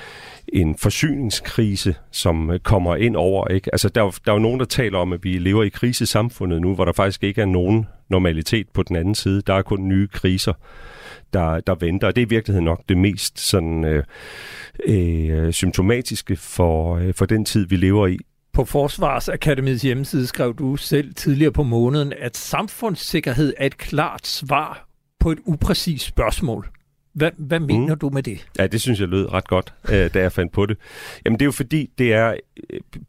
en forsyningskrise, som kommer ind over, ikke? Altså, der er, jo, der er jo nogen, der taler om, at vi lever i krisesamfundet nu, hvor der faktisk ikke er nogen normalitet på den anden side. Der er kun nye kriser, der, der venter. Og det er i virkeligheden nok det mest sådan, øh, øh, symptomatiske for, øh, for den tid, vi lever i. På Forsvarsakademiets hjemmeside skrev du selv tidligere på måneden, at samfundssikkerhed er et klart svar på et upræcist spørgsmål. Hvad, hvad mener mm. du med det? Ja, det synes jeg lød ret godt, da jeg fandt på det. Jamen, det er jo fordi, det er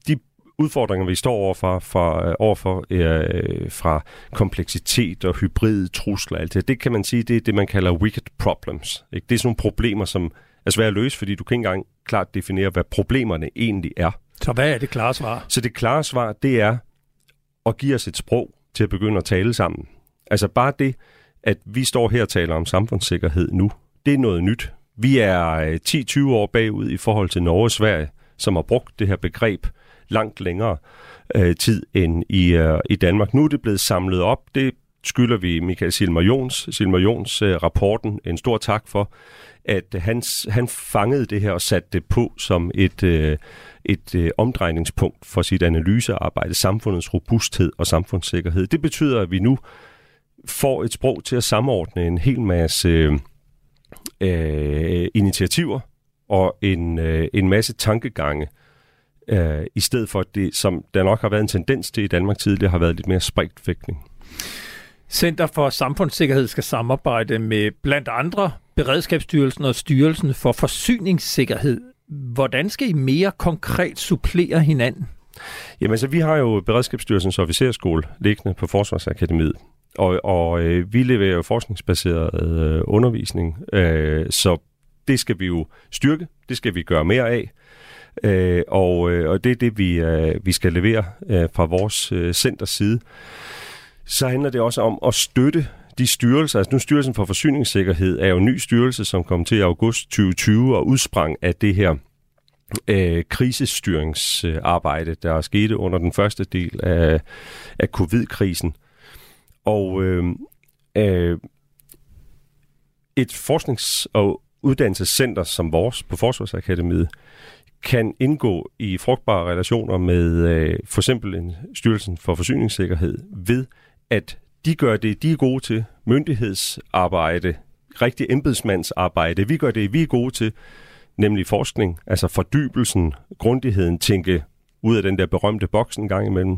de udfordringer, vi står overfor, fra, overfor øh, fra kompleksitet og hybride trusler og alt det. Det kan man sige, det er det, man kalder wicked problems. Ikke? Det er sådan nogle problemer, som er svære at løse, fordi du kan ikke engang klart definere, hvad problemerne egentlig er. Så hvad er det klare svar? Så det klare svar, det er at give os et sprog til at begynde at tale sammen. Altså bare det, at vi står her og taler om samfundssikkerhed nu, det er noget nyt. Vi er ti til tyve år bagud i forhold til Norge og Sverige, som har brugt det her begreb langt længere øh, tid end i, øh, i Danmark. Nu er det blevet samlet op. Det skylder vi Michael Silmar-Jons, Silmar-Jons-rapporten øh, en stor tak for, at han, han fangede det her og satte det på som et, øh, et øh, omdrejningspunkt for sit analysearbejde, samfundets robusthed og samfundssikkerhed. Det betyder, at vi nu får et sprog til at samordne en hel masse øh, Øh, initiativer og en, øh, en masse tankegange, øh, i stedet for det, som der nok har været en tendens til i Danmark tidligere, har været lidt mere spredt vægtning. Center for Samfundssikkerhed skal samarbejde med blandt andre Beredskabsstyrelsen og Styrelsen for Forsyningssikkerhed. Hvordan skal I mere konkret supplere hinanden? Jamen så vi har jo Beredskabsstyrelsens officerskole liggende på Forsvarsakademiet. Og, og øh, vi leverer jo forskningsbaseret øh, undervisning, øh, så det skal vi jo styrke, det skal vi gøre mere af, øh, og, øh, og det er det, vi, øh, vi skal levere øh, fra vores øh, centers side. Så handler det også om at støtte de styrelser, altså nu Styrelsen for Forsyningssikkerhed er jo en ny styrelse, som kom til i august tyve tyve og udsprang af det her Øh, krisestyringsarbejde, der skete under den første del af, af covid-krisen. Og øh, øh, et forsknings- og uddannelsescenter som vores på Forsvarsakademiet kan indgå i frugtbare relationer med øh, for eksempel en Styrelsen for Forsyningssikkerhed ved, at de gør det, de er gode til, myndighedsarbejde, rigtig embedsmandsarbejde. Vi gør det, vi er gode til, nemlig forskning, altså fordybelsen, grundigheden, tænke ud af den der berømte boks en gang imellem,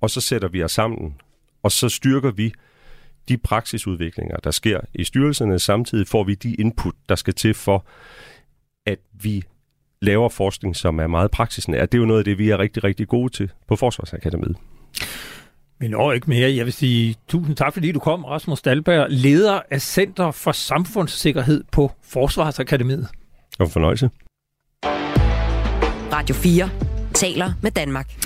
og så sætter vi os sammen. Og så styrker vi de praksisudviklinger, der sker i styrelserne. Samtidig får vi de input, der skal til for, at vi laver forskning, som er meget praksisnær. Det er jo noget af det, vi er rigtig, rigtig gode til på Forsvarsakademiet. Vi når ikke mere. Jeg vil sige tusind tak, fordi du kom, Rasmus Dahlberg, leder af Center for Samfundssikkerhed på Forsvarsakademiet. Og fornøjelse. Radio fire taler med Danmark.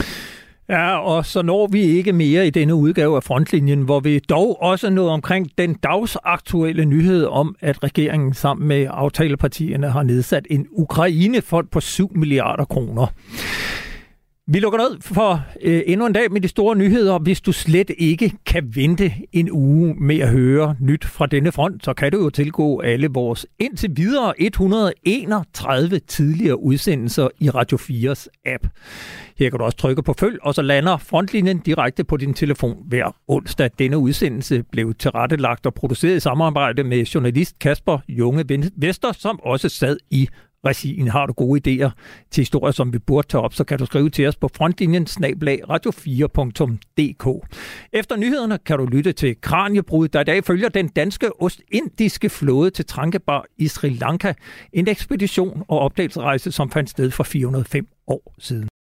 Ja, og så når vi ikke mere i denne udgave af Frontlinjen, hvor vi dog også nåede omkring den dagsaktuelle nyhed om, at regeringen sammen med aftalepartierne har nedsat en Ukraine-fond på syv milliarder kroner. Vi lukker ned for øh, endnu en dag med de store nyheder. Hvis du slet ikke kan vente en uge med at høre nyt fra denne front, så kan du jo tilgå alle vores indtil videre et hundrede og enogtredive tidligere udsendelser i Radio fires app. Her kan du også trykke på følg, og så lander Frontlinjen direkte på din telefon hver onsdag. Denne udsendelse blev tilrettelagt og produceret i samarbejde med journalist Kasper Junge Vester, som også sad i regien. Har du gode idéer til historier, som vi burde tage op, så kan du skrive til os på frontlinjen snabel-a radio fire punktum d k. Efter nyhederne kan du lytte til Kraniebrud, der i dag følger den danske ostindiske flåde til Trankebar i Sri Lanka. En ekspedition og opdagelsesrejse, som fandt sted for fire hundrede og fem år siden.